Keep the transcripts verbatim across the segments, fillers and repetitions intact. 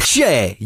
C'è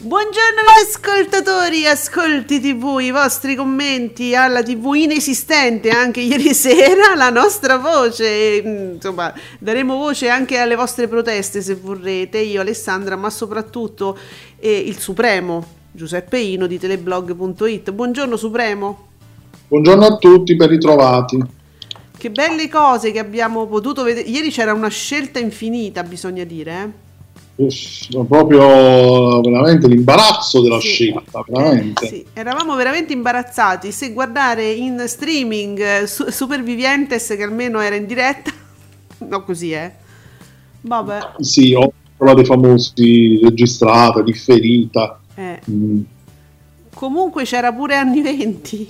Buongiorno ascoltatori, ascolti tivù, i vostri commenti alla tivù inesistente anche ieri sera, la nostra voce, insomma daremo voce anche alle vostre proteste se vorrete, io Alessandra ma soprattutto eh, il Supremo Giuseppe Ino di teleblog punto it. Buongiorno Supremo. Buongiorno a tutti, ben ritrovati. Che belle cose che abbiamo potuto vedere, ieri c'era una scelta infinita bisogna dire, eh? Sono proprio veramente l'imbarazzo della sì, scelta veramente. Eh, sì. Eravamo veramente imbarazzati se guardare in streaming su- Supervivientes che almeno era in diretta no così eh vabbè sì ho la dei famosi registrata differita eh. mm. Comunque c'era pure Anni venti,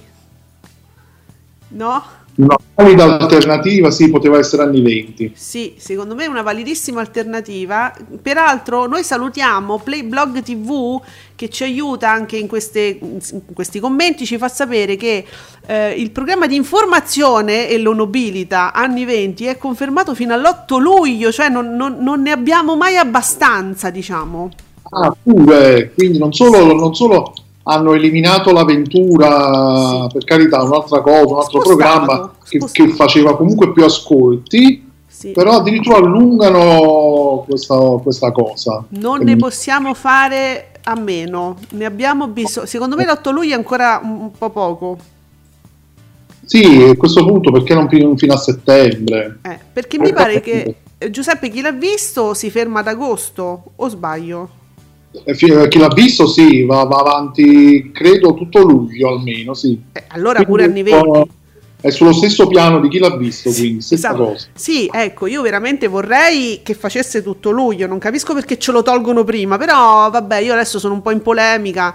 no? Una valida alternativa, sì, poteva essere Anni venti. Sì, secondo me è una validissima alternativa. Peraltro noi salutiamo Playblog tivù che ci aiuta anche in, queste, in questi commenti, ci fa sapere che eh, il programma di informazione, e lo nobilita, Anni venti, è confermato fino all'otto luglio, cioè non, non, non ne abbiamo mai abbastanza, diciamo. Ah, pure, quindi non solo... Sì. Non solo hanno eliminato l'avventura, sì. Per carità, un'altra cosa, un altro spostato, programma che, che faceva comunque più ascolti, sì. Però addirittura allungano questa, questa cosa. Non ne possiamo fare a meno, ne abbiamo bisogno. Secondo me l'otto luglio è ancora un po' poco. Sì, a questo punto perché non fino a settembre? Eh, perché mi pare che Giuseppe Chi l'ha visto si ferma ad agosto, o sbaglio? Chi l'ha visto sì, va, va avanti credo tutto luglio almeno sì. Eh, allora quindi pure Anni venti è sullo stesso piano di Chi l'ha visto, sì, quindi stessa esatto. Cosa. Sì, ecco, io veramente vorrei che facesse tutto luglio, non capisco perché ce lo tolgono prima, però vabbè, io adesso sono un po' in polemica.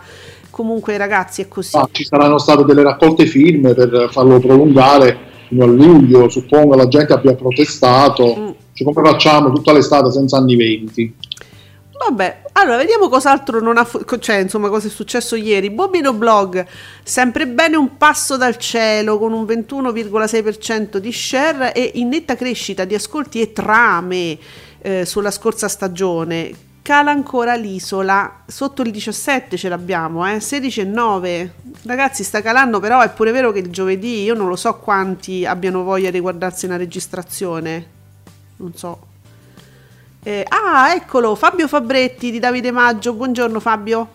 Comunque ragazzi, è così. Ah, ci saranno state delle raccolte firme per farlo prolungare fino a luglio, suppongo la gente abbia protestato. Mm. Cioè, come facciamo tutta l'estate senza Anni venti? Vabbè, allora vediamo cos'altro non ha fu- cioè insomma cosa è successo ieri. Bobino Blog, sempre bene Un passo dal cielo con un ventuno virgola sei per cento di share e in netta crescita di ascolti e trame eh, sulla scorsa stagione. Cala ancora L'isola, sotto il diciassette ce l'abbiamo, eh, sedici e nove. Ragazzi sta calando, però è pure vero che il giovedì io non lo so quanti abbiano voglia di guardarsi una registrazione, non so. Eh, ah, eccolo, Fabio Fabretti di Davide Maggio, buongiorno Fabio.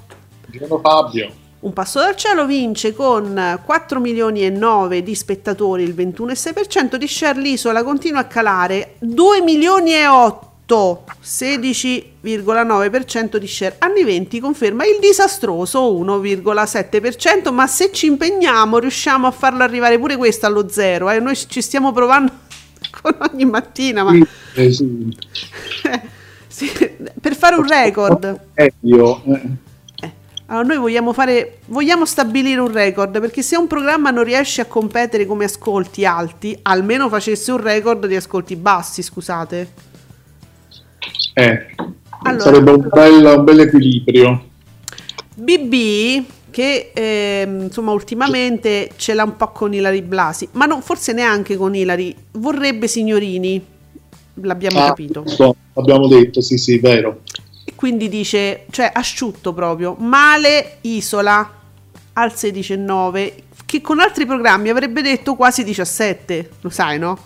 Buongiorno Fabio. Un passo dal cielo vince con quattro milioni e nove di spettatori, il ventuno virgola sei per cento di share, l'Isola continua a calare, due milioni e otto, sedici virgola nove per cento di share. Anni venti conferma il disastroso uno virgola sette per cento, ma se ci impegniamo riusciamo a farlo arrivare pure questo allo zero, eh? Noi ci stiamo provando con ogni mattina, ma... sì, eh, sì. Sì, per fare un record, eh, io, eh. Eh, allora noi vogliamo fare, vogliamo stabilire un record, perché se un programma non riesce a competere come ascolti alti, almeno facesse un record di ascolti bassi, scusate, eh, allora, sarebbe un bel, un bel equilibrio. B B che eh, insomma ultimamente ce l'ha un po' con Ilari Blasi, ma non, forse neanche con Ilari, vorrebbe signorini, l'abbiamo ah, capito, so, abbiamo detto, sì sì, vero. E quindi dice, cioè asciutto proprio, male Isola al sedici e nove, che con altri programmi avrebbe detto quasi diciassette, lo sai, no?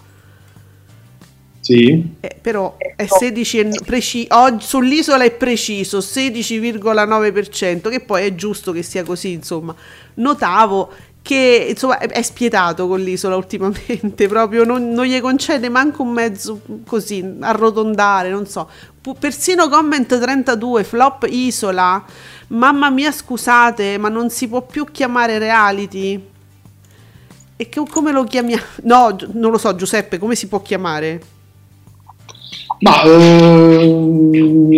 Sì. Eh, però è sedici, preci- oggi, sull'isola è preciso sedici virgola nove per cento, che poi è giusto che sia così, insomma. Notavo che insomma è spietato con l'Isola ultimamente, proprio non, non gli concede manco un mezzo così, arrotondare, non so. Persino Comment trentadue, flop Isola, mamma mia scusate, ma non si può più chiamare reality? E che, come lo chiamiamo? No, non lo so, Giuseppe, come si può chiamare? Ma ehm,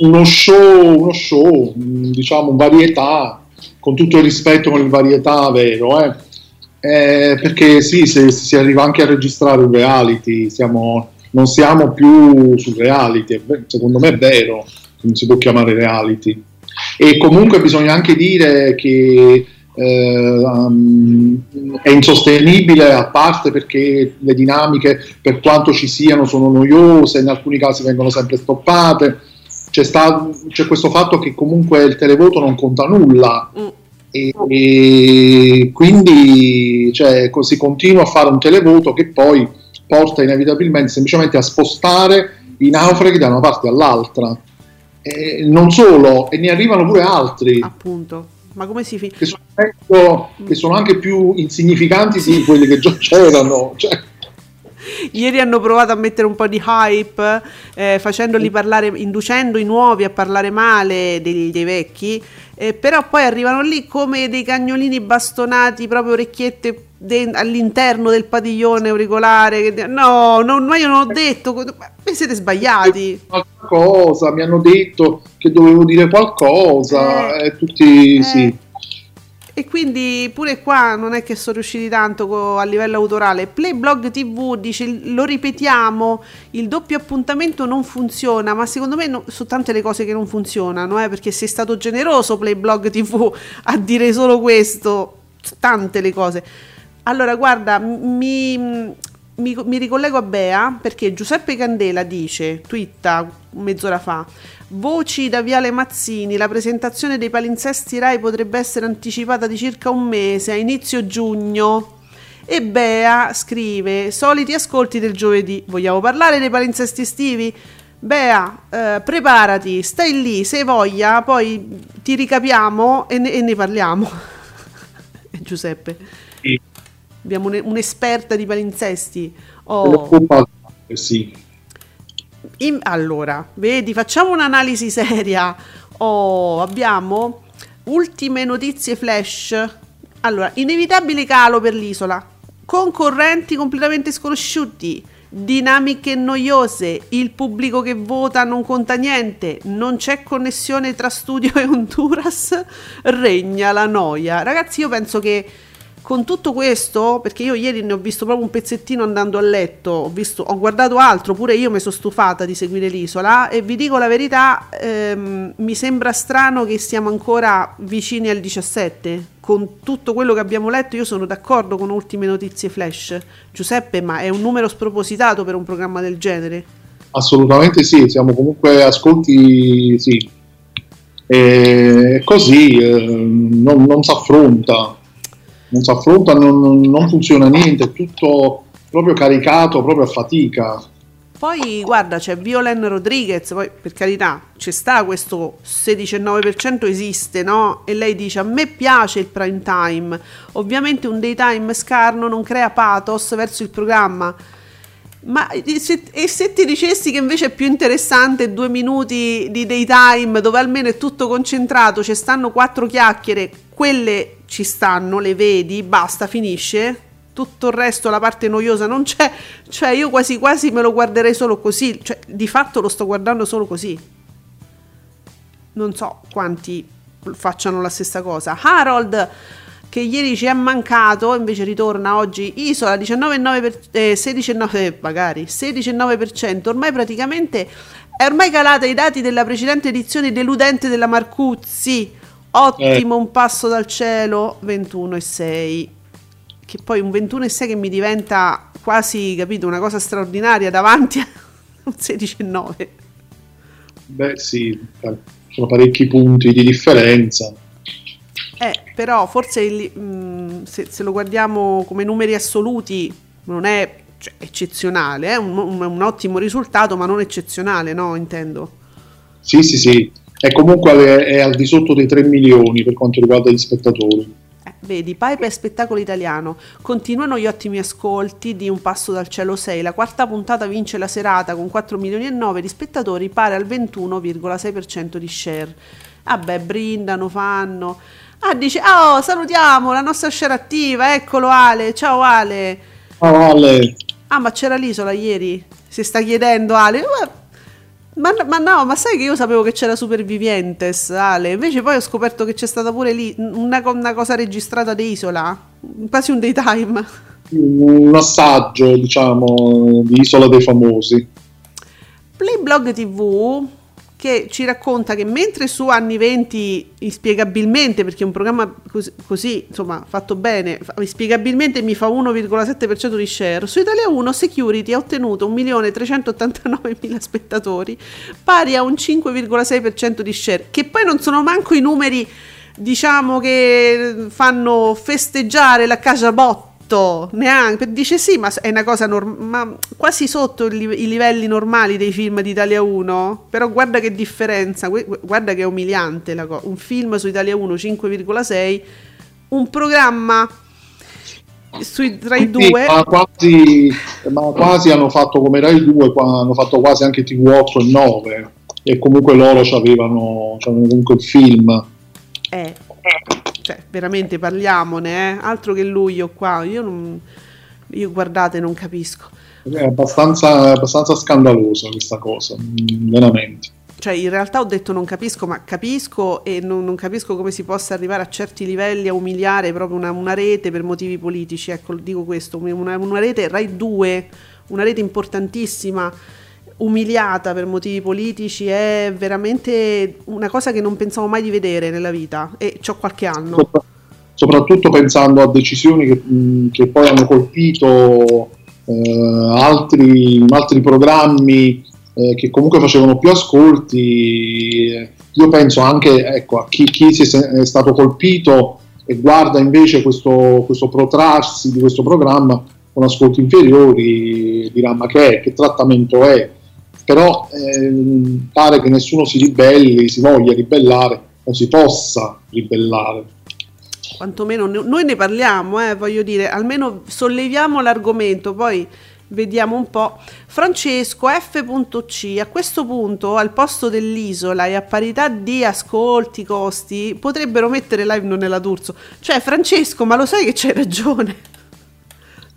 uno show, uno show, diciamo varietà, con tutto il rispetto, con il varietà, vero? Eh? Eh, perché sì, se, se si arriva anche a registrare un reality, siamo, non siamo più su reality, secondo me è vero, non si può chiamare reality. E comunque bisogna anche dire che eh, um, è insostenibile, a parte perché le dinamiche, per quanto ci siano, sono noiose, in alcuni casi vengono sempre stoppate. C'è, sta, c'è questo fatto che comunque il televoto non conta nulla, mm. e, e quindi cioè, si continua a fare un televoto che poi porta inevitabilmente semplicemente a spostare i naufraghi da una parte all'altra, e non solo, e ne arrivano pure altri, appunto. Ma come si finisce? Che, mm. che sono anche più insignificanti di quelli che già c'erano, cioè. Ieri hanno provato a mettere un po' di hype, eh, facendoli parlare, inducendo i nuovi a parlare male dei, dei vecchi, eh, però poi arrivano lì come dei cagnolini bastonati, proprio orecchiette de- all'interno del padiglione auricolare. Che, no, non, ma io non ho detto, mi siete sbagliati. Qualcosa, mi hanno detto che dovevo dire qualcosa, eh, eh, tutti eh. sì. E quindi pure qua non è che sono riusciti tanto co- a livello autorale. Playblog T V dice, lo ripetiamo, il doppio appuntamento non funziona, ma secondo me no, sono tante le cose che non funzionano, eh, perché sei stato generoso Playblog T V a dire solo questo, tante le cose. Allora guarda, mi, mi, mi ricollego a Bea, perché Giuseppe Candela dice, twitta mezz'ora fa, voci da Viale Mazzini, la presentazione dei palinsesti Rai potrebbe essere anticipata di circa un mese, a inizio giugno. E Bea scrive, soliti ascolti del giovedì, vogliamo parlare dei palinsesti estivi? Bea, eh, preparati, stai lì, se hai voglia poi ti ricapiamo e ne, e ne parliamo. Giuseppe, sì. Abbiamo un, un'esperta di palinsesti. Oh. Sì. In, allora, vedi, facciamo un'analisi seria. Oh, abbiamo ultime notizie flash. Allora, inevitabile calo per l'Isola, concorrenti completamente sconosciuti, dinamiche noiose, il pubblico che vota non conta niente, non c'è connessione tra studio e Honduras, regna la noia. Ragazzi, io penso che con tutto questo, perché io ieri ne ho visto proprio un pezzettino andando a letto, ho, visto, ho guardato altro, pure io mi sono stufata di seguire l'Isola, e vi dico la verità, ehm, mi sembra strano che siamo ancora vicini al diciassette, con tutto quello che abbiamo letto. Io sono d'accordo con ultime notizie flash, Giuseppe, ma è un numero spropositato per un programma del genere? Assolutamente sì, siamo comunque ascolti, sì, e così eh, non, non si affronta. Non si affronta, non, non funziona niente, è tutto proprio caricato, proprio a fatica. Poi guarda, c'è Violen Rodriguez, poi per carità, c'è sta questo sedici virgola nove per cento esiste, no? E lei dice, a me piace il prime time, ovviamente un daytime scarno non crea pathos verso il programma. Ma e se, e se ti dicessi che invece è più interessante due minuti di daytime dove almeno è tutto concentrato, ci stanno quattro chiacchiere, quelle ci stanno, le vedi, basta, finisce, tutto il resto, la parte noiosa non c'è, cioè io quasi quasi me lo guarderei solo così, cioè di fatto lo sto guardando solo così, non so quanti facciano la stessa cosa. Harold, che ieri ci è mancato, invece ritorna oggi. Isola diciannove virgola nove per cento, ormai praticamente è ormai calata ai dati della precedente edizione deludente della Marcuzzi, Ottimo, eh. Un passo dal cielo, ventuno e sei, che poi un ventuno e sei che mi diventa quasi, capito, una cosa straordinaria davanti a un sedici e nove. Beh sì, sono parecchi punti di differenza. Eh, però forse il, mh, se, se lo guardiamo come numeri assoluti non è, cioè, eccezionale, è eh? un, un, un ottimo risultato ma non eccezionale, no, intendo. Sì, sì, sì, è comunque è, è al di sotto dei tre milioni per quanto riguarda gli spettatori. Eh, vedi, Piper Spettacolo Italiano, continuano gli ottimi ascolti di Un passo dal cielo sei, la quarta puntata vince la serata con quattro milioni e nove di spettatori, pari al ventuno virgola sei per cento di share. Ah beh, brindano, fanno... Ah, dice, oh, salutiamo la nostra share attiva, eccolo Ale, ciao Ale. Ciao Ale. Ah, ma c'era l'Isola ieri, si sta chiedendo Ale. Ma, ma no, ma sai che io sapevo che c'era Supervivientes, Ale, invece poi ho scoperto che c'è stata pure lì una, una cosa registrata di Isola, quasi un daytime. Un assaggio, diciamo, di Isola dei famosi. Playblog ti vu... che ci racconta che mentre su Anni venti inspiegabilmente, perché è un programma così, così insomma fatto bene, inspiegabilmente mi fa uno virgola sette per cento di share, su Italia uno Security ha ottenuto un milione trecentottantanovemila spettatori, pari a un cinque virgola sei per cento di share, che poi non sono manco i numeri, diciamo, che fanno festeggiare la casa botta neanche. Dice sì, ma è una cosa norm- ma quasi sotto li- i livelli normali dei film di Italia uno, però guarda che differenza, guarda che è umiliante la co- un film su Italia uno cinque virgola sei, un programma sui Rai due, sì, ma, quasi, ma quasi hanno fatto come Rai due, hanno fatto quasi anche ti vu otto e nove, e comunque loro c'avevano, c'avevano comunque il film, eh cioè veramente parliamone, eh? Altro che luglio qua, io, non, io guardate non capisco, è abbastanza, abbastanza scandalosa questa cosa, veramente, cioè in realtà ho detto non capisco, ma capisco, e non, non capisco come si possa arrivare a certi livelli a umiliare proprio una, una rete per motivi politici, ecco, dico questo, una, una rete Rai due, una rete importantissima, umiliata per motivi politici, è veramente una cosa che non pensavo mai di vedere nella vita, e c'ho qualche anno. Soprattutto pensando a decisioni che, che poi hanno colpito eh, altri, altri programmi eh, che comunque facevano più ascolti. Io penso anche, ecco, a chi, chi si è stato colpito e guarda invece questo, questo protrarsi di questo programma con ascolti inferiori, dirà ma che è, che trattamento è? Però eh, pare che nessuno si ribelli, si voglia ribellare, o si possa ribellare. Quantomeno ne, noi ne parliamo, eh, voglio dire, almeno solleviamo l'argomento, poi vediamo un po'. Francesco F.C, a questo punto, al posto dell'Isola e a parità di ascolti, costi, potrebbero mettere Live Non è la D'Urso. Cioè, Francesco, ma lo sai che c'hai ragione?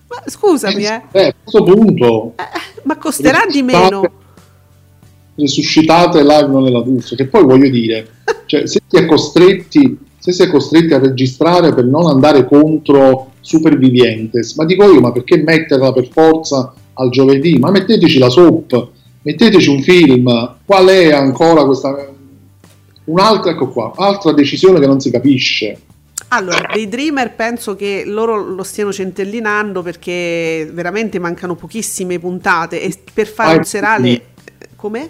Ma scusami, eh. eh a questo punto. Eh, ma costerà di meno. Resuscitate Live Non è la D'Urso, che poi voglio dire, cioè, se si è costretti, se si è costretti a registrare per non andare contro Supervivientes, ma dico io, ma perché metterla per forza al giovedì? Ma metteteci la soap, metteteci un film. Qual è ancora questa, un'altra, ecco qua, altra decisione che non si capisce. Allora, DayDreamer penso che loro lo stiano centellinando, perché veramente mancano pochissime puntate e per fare ah, un serale... Com'è?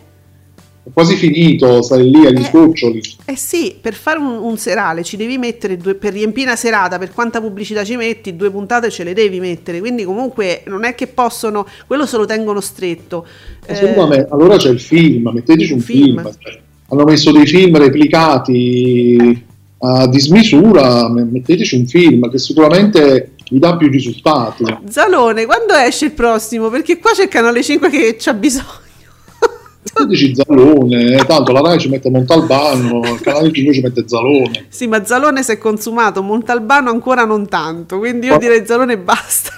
È quasi finito, stai lì agli eh, sgoccioli. Eh sì, per fare un, un serale ci devi mettere, due, per riempire una serata, per quanta pubblicità ci metti, due puntate ce le devi mettere, quindi comunque non è che possono... Quello se lo tengono stretto. Eh, secondo me, allora c'è il film, metteteci un film. film. Hanno messo dei film replicati... Eh. a dismisura, metteteci un film che sicuramente vi dà più risultati. Zalone, quando esce il prossimo? Perché qua c'è il Canale cinque che c'ha bisogno. Metteteci Zalone, tanto la Rai ci mette Montalbano, il Canale cinque ci mette Zalone. Sì, ma Zalone si è consumato, Montalbano ancora non tanto, quindi io direi Zalone e basta.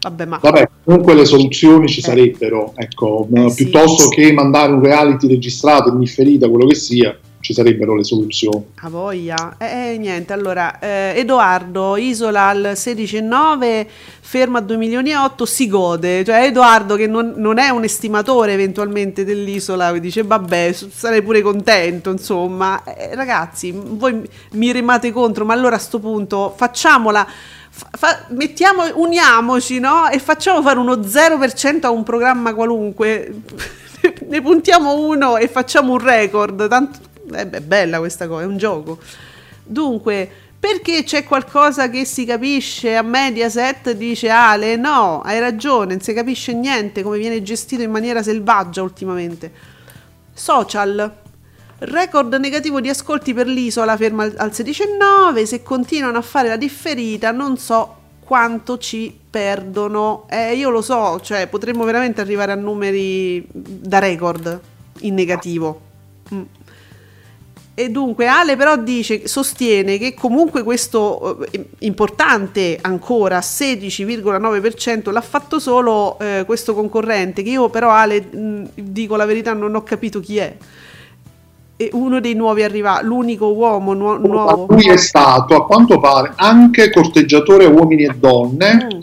Vabbè, ma... Vabbè, comunque le soluzioni ci eh. sarebbero, ecco, eh, piuttosto sì. che mandare un reality registrato, indifferita, quello che sia. ci sarebbero le soluzioni. A voglia. Eh, niente, allora, eh, Edoardo, Isola al sedici virgola nove, fermo a due milioni e otto, si gode. Cioè Edoardo, che non, non è un estimatore eventualmente dell'Isola, dice vabbè, sarei pure contento, insomma. Eh, ragazzi, voi mi remate contro, ma allora a sto punto facciamola. Fa, mettiamo, uniamoci, no? E facciamo fare uno zero per cento a un programma qualunque, ne puntiamo uno e facciamo un record. Tanto, eh, è bella questa cosa, è un gioco. Dunque, perché c'è qualcosa che si capisce a Mediaset, dice Ale? No, hai ragione, non si capisce niente, come viene gestito in maniera selvaggia ultimamente. Social. Record negativo di ascolti per l'Isola, ferma al sedici virgola nove, se continuano a fare la differita non so quanto ci perdono. Eh, io lo so, cioè potremmo veramente arrivare a numeri da record in negativo. Mm. E dunque Ale però dice, sostiene che comunque questo eh, importante ancora sedici virgola nove per cento l'ha fatto solo eh, questo concorrente, che io però Ale, mh, dico la verità, non ho capito chi è. Uno dei nuovi arrivati, l'unico uomo nu- nuovo. Lui è stato, a quanto pare, anche corteggiatore Uomini e Donne, mm.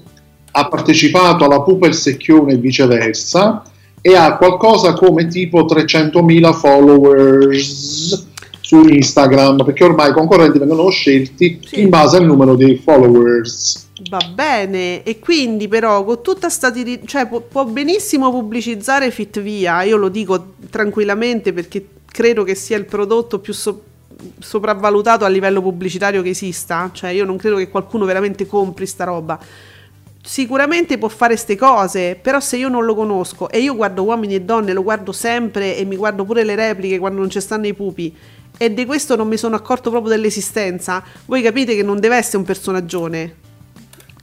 ha partecipato alla Pupa il Secchione e viceversa, e ha qualcosa come tipo trecentomila followers su Instagram, perché ormai i concorrenti vengono scelti sì. in base al numero dei followers. Va bene, e quindi però con tutta sta tiri- cioè può, può benissimo pubblicizzare Fitvia, io lo dico tranquillamente perché credo che sia il prodotto più so- sopravvalutato a livello pubblicitario che esista, cioè io non credo che qualcuno veramente compri sta roba. Sicuramente può fare ste cose, però se io non lo conosco, e io guardo Uomini e Donne, lo guardo sempre e mi guardo pure le repliche quando non ci stanno i pupi, e di questo non mi sono accorto proprio dell'esistenza, voi capite che non deve essere un personaggione,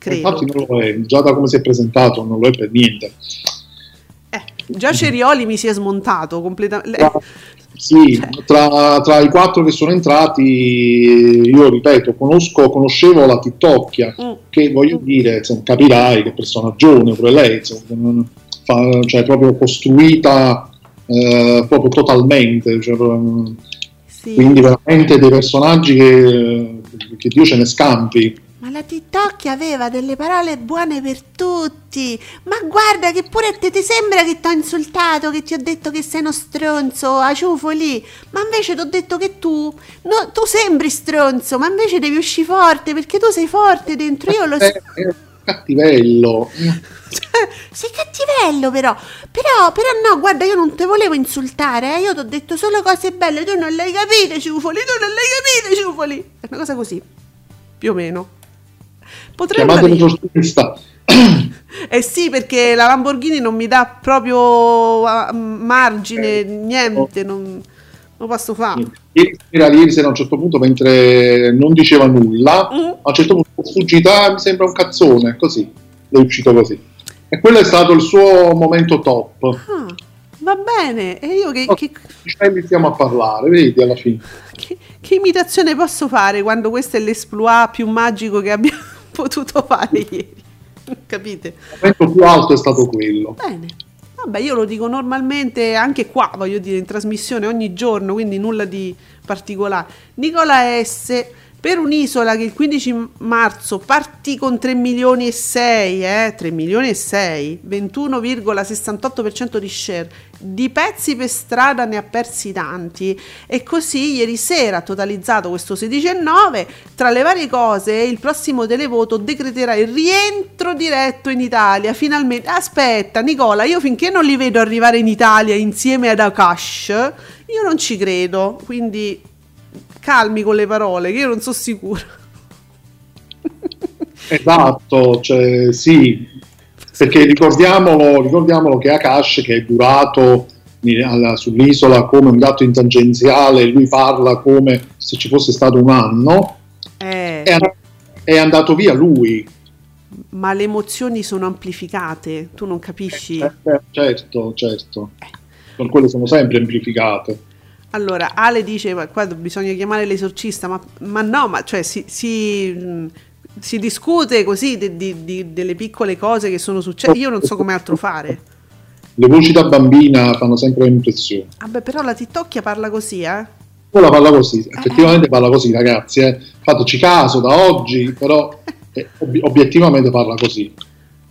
credo. Infatti non lo è, già da come si è presentato non lo è per niente. Eh, già Cerioli mi si è smontato completamente. Sì, tra, tra i quattro che sono entrati, io ripeto, conosco, conoscevo la Tittocchia, mm. che voglio dire, insomma, capirai che personaggione pure lei, insomma, fa, cioè proprio costruita eh, proprio totalmente, cioè, sì. quindi veramente dei personaggi che, che Dio ce ne scampi. Ma la Tittocchia aveva delle parole buone per tutti. Ma guarda che pure a te ti sembra che ti ho insultato, che ti ho detto che sei uno stronzo, aciufoli. Ma invece ti ho detto che tu, no, tu sembri stronzo, ma invece devi uscire forte perché tu sei forte dentro. Io lo so. Cattivello. Sei cattivello però. Però, però no, guarda, io non te volevo insultare, eh. Io ti ho detto solo cose belle, tu non le hai capite, ciufoli, tu non le hai capite, ciufoli. È una cosa così, più o meno. Chiamatemi giornalista. Eh sì, perché la Lamborghini non mi dà proprio margine, eh, niente, no. non lo posso fare. Ieri sera, ieri sera a un certo punto, mentre non diceva nulla, mm-hmm. a un certo punto è sfuggita, mi sembra un cazzone, così, è uscito così. E quello è stato il suo momento top. Ah, va bene, e io che... No, che... iniziamo a parlare, vedi, alla fine. Che, che imitazione posso fare quando questo è l'esploit più magico che abbiamo potuto fare ieri, capite? Il momento più alto è stato quello. Bene, vabbè, io lo dico normalmente anche qua, voglio dire, in trasmissione ogni giorno, quindi nulla di particolare. Nicola S, per un'isola che il quindici marzo partì con tre milioni e sei, eh, tre milioni e sei, ventuno virgola sessantotto per cento di share, di pezzi per strada ne ha persi tanti, e così ieri sera ha totalizzato questo sedici virgola nove. Tra le varie cose, il prossimo televoto decreterà il rientro diretto in Italia, finalmente. Aspetta Nicola, io finché non li vedo arrivare in Italia insieme ad Akash, io non ci credo, quindi calmi con le parole, che io non sono sicura. Esatto, cioè sì, perché ricordiamolo, ricordiamolo che Akash, che è durato sull'isola come un gatto in tangenziale, lui parla come se ci fosse stato un anno, eh. è, andato, è andato via lui. Ma le emozioni sono amplificate, tu non capisci? Eh, eh, certo, certo, per quello sono sempre amplificate. Allora, Ale dice, ma qua bisogna chiamare l'esorcista, ma, ma no, ma cioè si, si, si discute così di, di, di, delle piccole cose che sono successe, io non so come altro fare. Le voci da bambina fanno sempre impressione. Vabbè, ah però la Tittocchia parla così, eh? scuola parla così, effettivamente parla così, ragazzi, eh. Fateci caso da oggi, però eh, ob- obiettivamente parla così.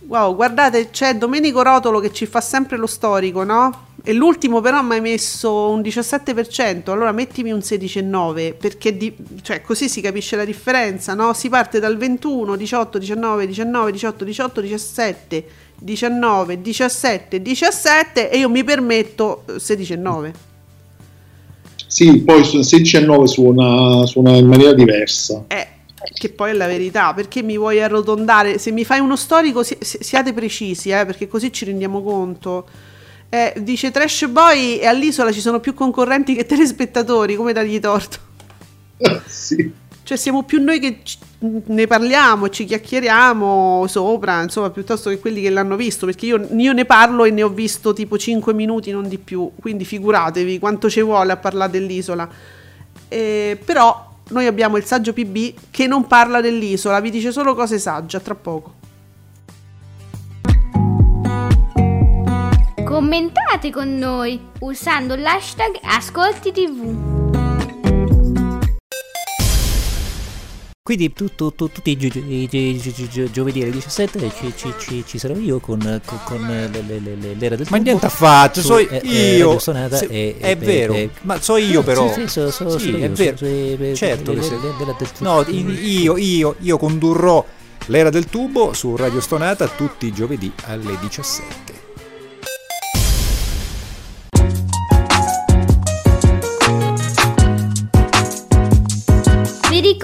Wow, guardate, c'è Domenico Rotolo che ci fa sempre lo storico, no? E l'ultimo però mi hai messo un diciassette per cento, allora mettimi un sedici virgola nove, perché di, cioè, così si capisce la differenza, no? Si parte dal ventuno, diciotto, diciannove, diciannove, diciotto, diciotto, diciassette, diciannove, diciassette, diciassette e io mi permetto sedici virgola nove. Sì, poi sedici virgola nove suona, suona in maniera diversa. Eh. Che poi è la verità, perché mi vuoi arrotondare? Se mi fai uno storico si, si, siate precisi, eh, perché così ci rendiamo conto. Eh, dice Trash Boy, e all'isola ci sono più concorrenti che telespettatori, come dargli torto? Sì. Cioè siamo più noi che ci, ne parliamo, ci chiacchieriamo sopra, insomma, piuttosto che quelli che l'hanno visto, perché io, io ne parlo e ne ho visto tipo cinque minuti, non di più, quindi figuratevi quanto ci vuole a parlare dell'isola. Eh, però... Noi abbiamo il saggio P B che non parla dell'isola, vi dice solo cose sagge, tra poco. Commentate con noi usando l'hashtag Ascolti tivù. Quindi tutto, tutto, tutti i giovedì gi- gi- gi- gi- alle diciassette ci, ci, ci, ci sarò io con, con, con le, le, le, le, l'era del tempo. Ma niente affatto, so io. Eh, Radio Stonata se, e, è e, vero, e, ma so io però. Sì, sì, so, so, sì so io, è vero. So, so, certo che sì. No, io, io, io condurrò l'era del tubo su Radio Stonata tutti i giovedì alle diciassette.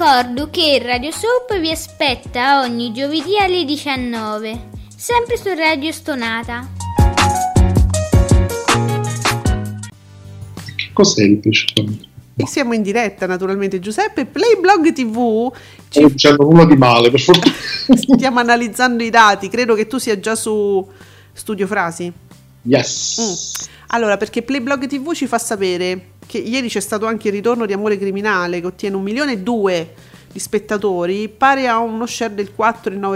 Ricordo che il Radio Soap vi aspetta ogni giovedì alle diciannove, sempre su Radio Stonata. Che cos'è il piacere? E siamo in diretta, naturalmente, Giuseppe. Playblog tivù ci... Non c'è nulla di male, per fortuna. Stiamo analizzando i dati, credo che tu sia già su Studio Frasi. Yes. Mm. Allora, perché Playblog tivù ci fa sapere che ieri c'è stato anche il ritorno di Amore Criminale, che ottiene un milione e due di spettatori, pari a uno share del quattro virgola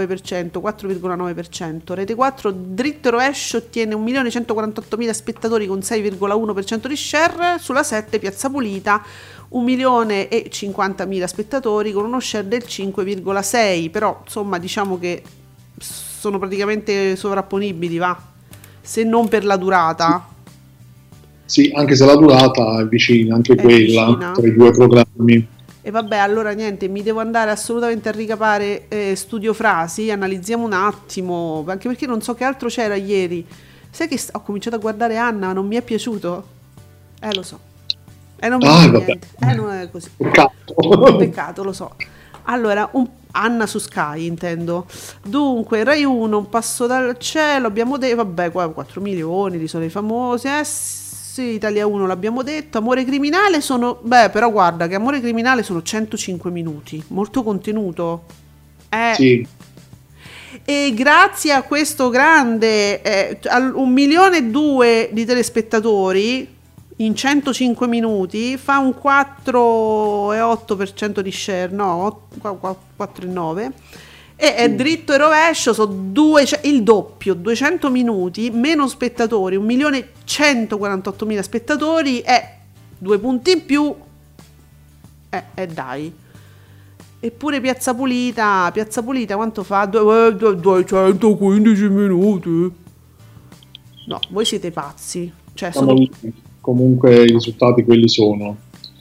nove per cento. Rete quattro dritto rovescio ottiene un milione centoquarantottomila spettatori con sei virgola uno per cento di share. Sulla sette Piazza Pulita un milione e cinquantamila spettatori con uno share del cinque virgola sei per cento. Però insomma diciamo che sono praticamente sovrapponibili, va, se non per la durata. Sì, anche se la durata è vicina, anche è quella vicina tra i due programmi. E vabbè, allora niente, mi devo andare assolutamente a ricapare eh, Studio Frasi, analizziamo un attimo, anche perché non so che altro c'era ieri. Sai che ho cominciato a guardare Anna, non mi è piaciuto? Eh, lo so. Eh, non mi ah, vabbè. Eh, non è così. Peccato. Peccato, lo so. Allora, un... Anna su Sky, intendo. Dunque, Rai uno, Un passo dal cielo, abbiamo detto, vabbè, qua quattro milioni, L'isola dei famosi, eh, Italia uno l'abbiamo detto. Amore Criminale sono, beh, però guarda che Amore Criminale sono centocinque minuti, molto contenuto, eh. Sì. E grazie a questo grande eh, un milione e due di telespettatori in centocinque minuti fa un quattro virgola otto per cento di share, no, quattro virgola nove per cento. E è dritto e rovescio, so due, il doppio, duecento minuti, meno spettatori, un milione centoquarantottomila spettatori e due punti in più, e eh, eh dai. Eppure Piazza Pulita, Piazza Pulita quanto fa? duecentoquindici minuti. No, voi siete pazzi, cioè, sono... Comunque i risultati quelli sono,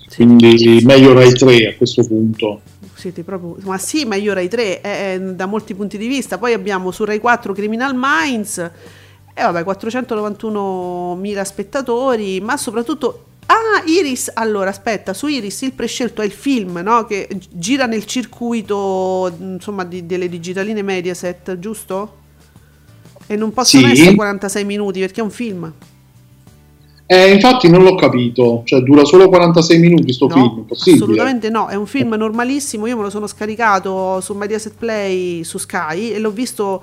sì. Quindi meglio Rai tre a questo punto. Siete proprio, ma sì, ma io Rai tre eh, da molti punti di vista. Poi abbiamo su Rai quattro Criminal Minds e eh, vabbè, quattrocentonovantunomila spettatori, ma soprattutto ah Iris, allora aspetta, su Iris il prescelto è il film, no, che gira nel circuito insomma di, delle digitaline Mediaset, giusto? E non possono sì. essere quarantasei minuti perché è un film. Eh, infatti non l'ho capito, cioè dura solo quarantasei minuti sto no, film, possibile? Assolutamente no, è un film normalissimo, io me lo sono scaricato su Mediaset Play, su Sky, e l'ho visto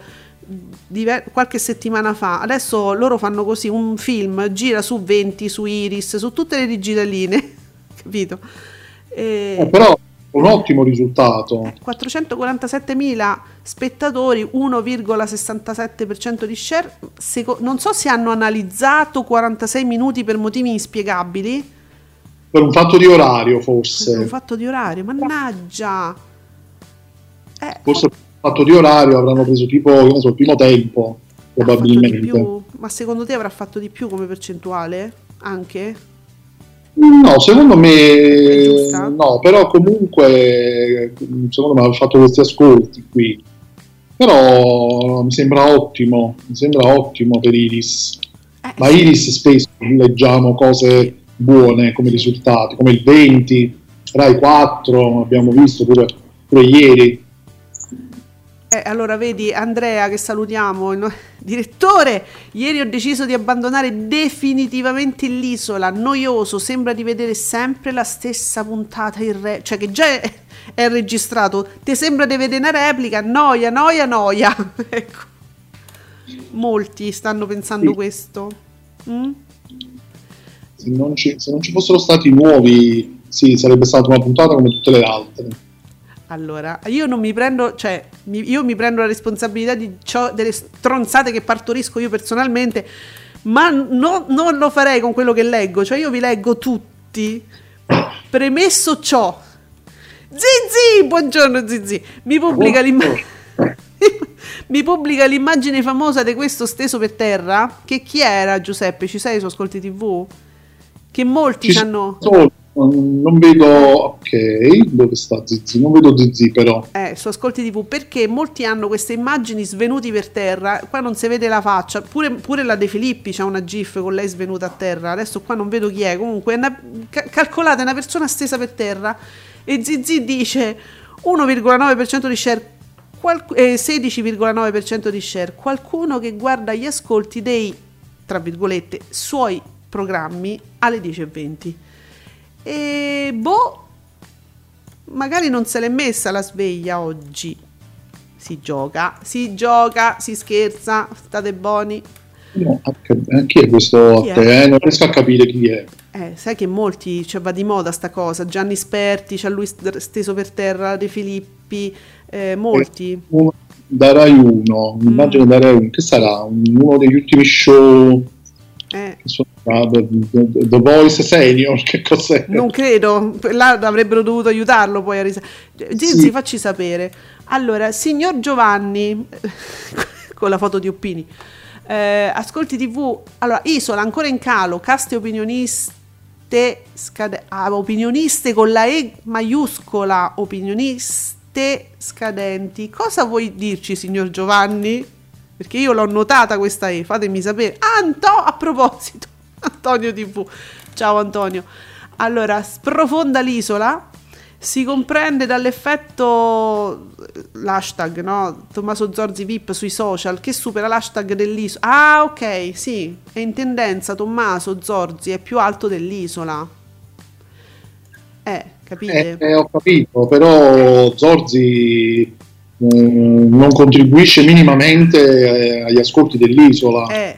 diver- qualche settimana fa. Adesso loro fanno così, un film gira su venti, su Iris, su tutte le digitaline, capito? E... Eh, però un ottimo risultato, quattrocentoquarantasettemila spettatori, uno virgola sessantasette per cento di share. Seco- non so se hanno analizzato quarantasei minuti per motivi inspiegabili, Per un fatto di orario, forse. Per un fatto di orario, mannaggia. Eh, forse per un fatto di orario avranno preso tipo, io non so, il primo tempo, probabilmente. Ma secondo te avrà fatto di più come percentuale? Anche? No, secondo me no, però comunque secondo me ha fatto questi ascolti qui. Però mi sembra ottimo, mi sembra ottimo per Iris. Eh, Ma Iris spesso leggiamo cose buone come risultati, come il venti, Rai quattro, abbiamo visto pure, pure ieri. Eh, allora vedi Andrea, che salutiamo, no? Direttore, ieri ho deciso di abbandonare definitivamente l'Isola, noioso, sembra di vedere sempre la stessa puntata, il re... cioè che già è, è registrato, ti sembra di vedere una replica, noia, noia, noia. Ecco, molti stanno pensando sì. questo. Mm? Se non ci, se non ci fossero stati nuovi, sì, sarebbe stata una puntata come tutte le altre. Allora, io non mi prendo, cioè, mi, io mi prendo la responsabilità di ciò, delle stronzate che partorisco io personalmente, ma no, non lo farei con quello che leggo, cioè io vi leggo tutti. Premesso ciò, Zizi, buongiorno Zizi, mi pubblica, l'immag- mi pubblica l'immagine famosa di questo steso per terra, che chi era Giuseppe? Ci sei su Ascolti tivù? Che molti hanno... Non vedo, ok, dove sta Zizi? Non vedo Zizi però. Eh, su Ascolti tivù, perché molti hanno queste immagini svenuti per terra, qua non si vede la faccia, pure, pure la De Filippi c'ha una gif con lei svenuta a terra, adesso qua non vedo chi è, comunque è una, ca- calcolate una persona stesa per terra e Zizi dice uno virgola nove per cento di share, qual- eh, sedici virgola nove per cento di share, qualcuno che guarda gli ascolti dei, tra virgolette, suoi programmi alle dieci e venti. E boh, magari non se l'è messa la sveglia oggi. Si gioca, si gioca, si scherza, state buoni. No, chi è questo? Chi a te? È? Eh? Non riesco a capire chi è. Eh, sai che molti, cioè, va di moda sta cosa. Gianni Sperti, c'è, cioè lui steso per terra, De Filippi, eh, molti. Uno, da Rai uno, mm. immagino da Rai uno, che sarà uno degli ultimi show. Eh. The Voice Senior, che cos'è? Non credo, là avrebbero dovuto aiutarlo poi a ris- Zinzi, sì. Facci sapere. Allora, signor Giovanni con la foto di Oppini, eh, Ascolti tivù, allora Isola ancora in calo, caste opinioniste scade- ah, opinioniste con la E maiuscola, opinioniste scadenti. Cosa vuoi dirci, signor Giovanni? Perché io l'ho notata questa E, fatemi sapere. Anto, a proposito, Antonio tivù, ciao Antonio. Allora, sprofonda l'Isola, si comprende dall'effetto, l'hashtag, no? Tommaso Zorzi V I P sui social, che supera l'hashtag dell'Isola. Ah, ok, sì, è in tendenza, Tommaso Zorzi è più alto dell'Isola. Eh, capite? Eh, eh, ho capito, però Zorzi... non contribuisce minimamente agli ascolti dell'Isola, eh.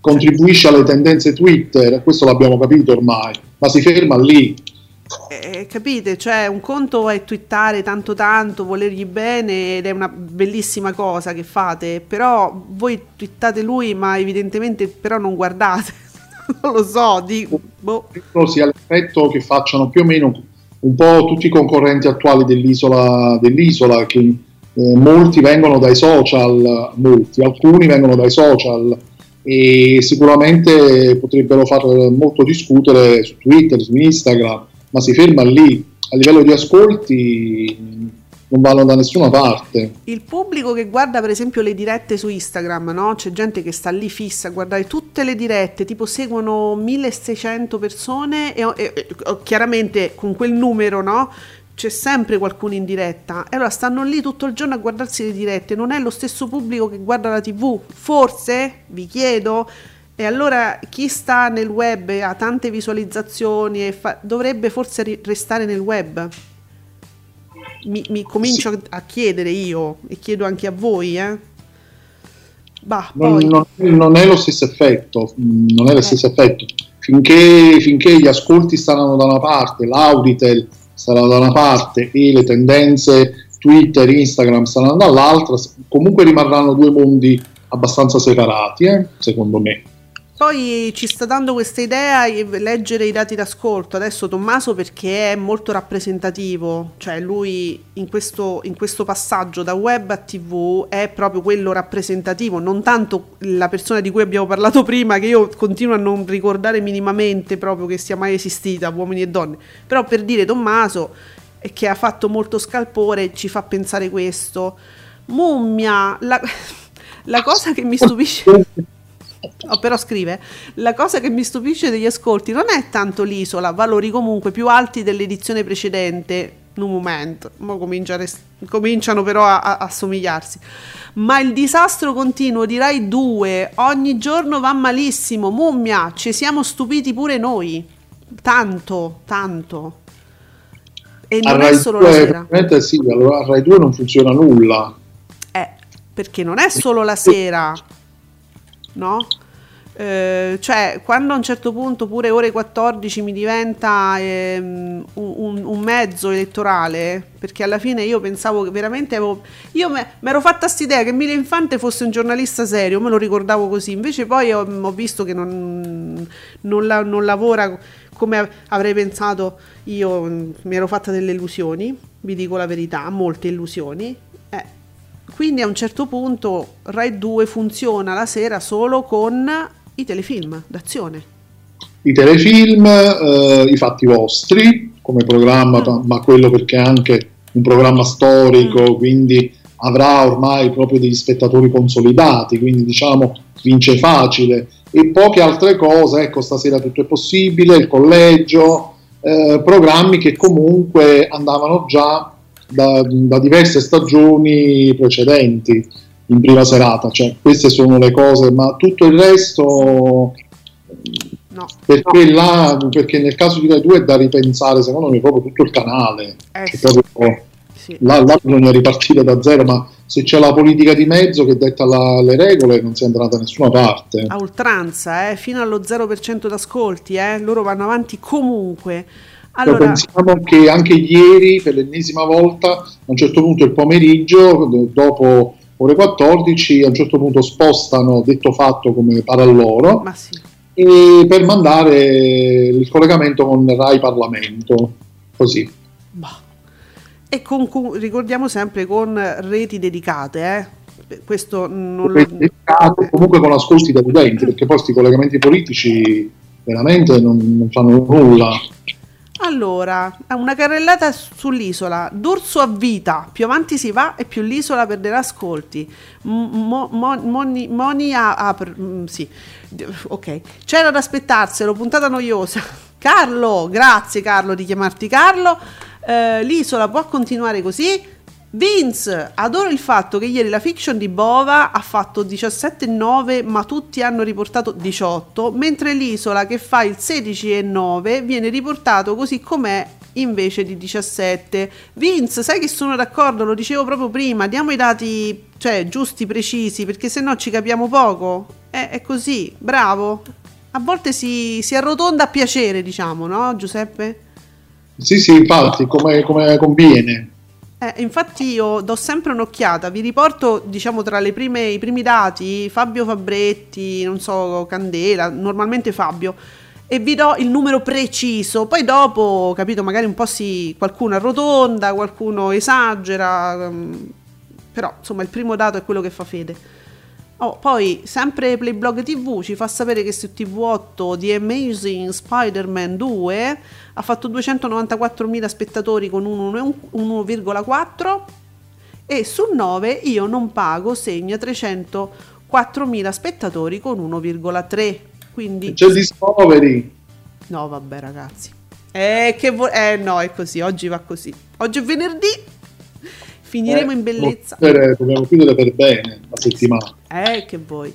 contribuisce alle tendenze Twitter, questo l'abbiamo capito ormai, ma si ferma lì. Eh, capite? Cioè, un conto è twittare tanto tanto, volergli bene, ed è una bellissima cosa che fate, però voi twittate lui, ma evidentemente però non guardate, non lo so, dico, boh. Sia l'effetto che facciano più o meno un po' tutti i concorrenti attuali dell'isola, dell'isola che eh, molti vengono dai social, molti, alcuni vengono dai social e sicuramente potrebbero far molto discutere su Twitter, su Instagram, ma si ferma lì, a livello di ascolti non vanno da nessuna parte. Il pubblico che guarda per esempio le dirette su Instagram, no? C'è gente che sta lì fissa a guardare tutte le dirette, tipo seguono milleseicento persone e, e, e chiaramente con quel numero, no? C'è sempre qualcuno in diretta e allora stanno lì tutto il giorno a guardarsi le dirette, non è lo stesso pubblico che guarda la tivù, forse, vi chiedo. E allora chi sta nel web e ha tante visualizzazioni e fa- dovrebbe forse ri- restare nel web. Mi, mi comincio sì. a chiedere io e chiedo anche a voi, eh? bah, non, non, non è lo stesso effetto, non è lo eh. stesso effetto. Finché, finché gli ascolti saranno da una parte, l'auditel sarà da una parte e le tendenze Twitter, Instagram saranno dall'altra, comunque rimarranno due mondi abbastanza separati, eh? Secondo me. Poi ci sta dando questa idea leggere i dati d'ascolto adesso Tommaso, perché è molto rappresentativo, cioè lui in questo, in questo passaggio da web a tv è proprio quello rappresentativo, non tanto la persona di cui abbiamo parlato prima, che io continuo a non ricordare minimamente proprio che sia mai esistita, Uomini e Donne, però per dire Tommaso, che ha fatto molto scalpore, ci fa pensare questo. Mummia, la, la cosa che mi stupisce... Oh, però scrive, la cosa che mi stupisce degli ascolti non è tanto l'isola, valori comunque più alti dell'edizione precedente, in un momento, mo comincia res- cominciano però a, a, a somigliarsi, ma il disastro continuo di Rai due, ogni giorno va malissimo, mummia, ci siamo stupiti pure noi, tanto, tanto, e non è solo la sera. Sì, allora a Rai due non funziona nulla. Eh, perché non è solo la sera. No? Eh, cioè quando a un certo punto pure ore quattordici mi diventa ehm, un, un mezzo elettorale, perché alla fine io pensavo che veramente avevo, io mi ero fatta quest'idea che Emilio Infante fosse un giornalista serio, me lo ricordavo così, invece poi ho, ho visto che non, non, la, non lavora come avrei pensato io, mi ero fatta delle illusioni, vi dico la verità, molte illusioni. eh Quindi a un certo punto Rai due funziona la sera solo con i telefilm d'azione. I telefilm, eh, i fatti vostri come programma, mm. ma quello perché è anche un programma storico, mm. quindi avrà ormai proprio degli spettatori consolidati, quindi diciamo vince facile. E poche altre cose, ecco, Stasera tutto è possibile, il collegio, eh, programmi che comunque andavano già... Da, da diverse stagioni precedenti in prima serata, cioè queste sono le cose, ma tutto il resto no, perché no. Là, perché nel caso di Rai due è da ripensare secondo me proprio tutto il canale, eh, cioè, proprio, eh, sì. là, là bisogna ripartire da zero, ma se c'è la politica di mezzo che detta la, le regole non si è andata da nessuna parte a oltranza, eh, fino allo zero per cento d'ascolti, eh, loro vanno avanti comunque. Allora, pensiamo che anche ieri per l'ennesima volta a un certo punto il pomeriggio dopo ore quattordici a un certo punto spostano Detto Fatto come pare a loro, ma sì. E per mandare il collegamento con Rai Parlamento così, bah. E con, con, ricordiamo sempre con reti dedicate, eh? Questo non reti lo... dedicate, comunque con ascolti da utenti, perché poi questi collegamenti politici veramente non, non fanno nulla. Allora, una carrellata sull'isola, d'Urso a vita, più avanti si va e più l'isola perderà ascolti. Mo, mo, moni, moni a, a, sì, ok, c'era da aspettarselo, puntata noiosa. Carlo, grazie Carlo di chiamarti Carlo, eh, l'isola può continuare così. Vince, adoro il fatto che ieri la fiction di Bova ha fatto diciassette virgola nove ma tutti hanno riportato diciotto, mentre l'isola che fa il sedici virgola nove viene riportato così com'è invece di diciassette. Vince, sai che sono d'accordo, lo dicevo proprio prima, diamo i dati, cioè, giusti, precisi, perché sennò ci capiamo poco, è, è così, bravo, a volte si, si arrotonda a piacere, diciamo, no Giuseppe? Sì sì, infatti, come, come conviene. Eh, infatti io do sempre un'occhiata, vi riporto diciamo tra le prime, i primi dati Fabio Fabretti, non so, Candela, normalmente Fabio, e vi do il numero preciso, poi dopo, capito, magari un po' si qualcuno arrotonda, qualcuno esagera, però insomma il primo dato è quello che fa fede. Oh, poi sempre Playblog ti vu ci fa sapere che su ti vu otto The Amazing Spider-Man due ha fatto duecentonovantaquattromila spettatori con un uno virgola quattro e su Nove Io non pago segna trecentoquattromila spettatori con uno virgola tre, quindi c'è Discovery. No vabbè ragazzi, eh, che vo- eh no è così, oggi va così, oggi è venerdì. Finiremo eh, in bellezza. Dobbiamo chiudere per bene la settimana. Eh, che vuoi.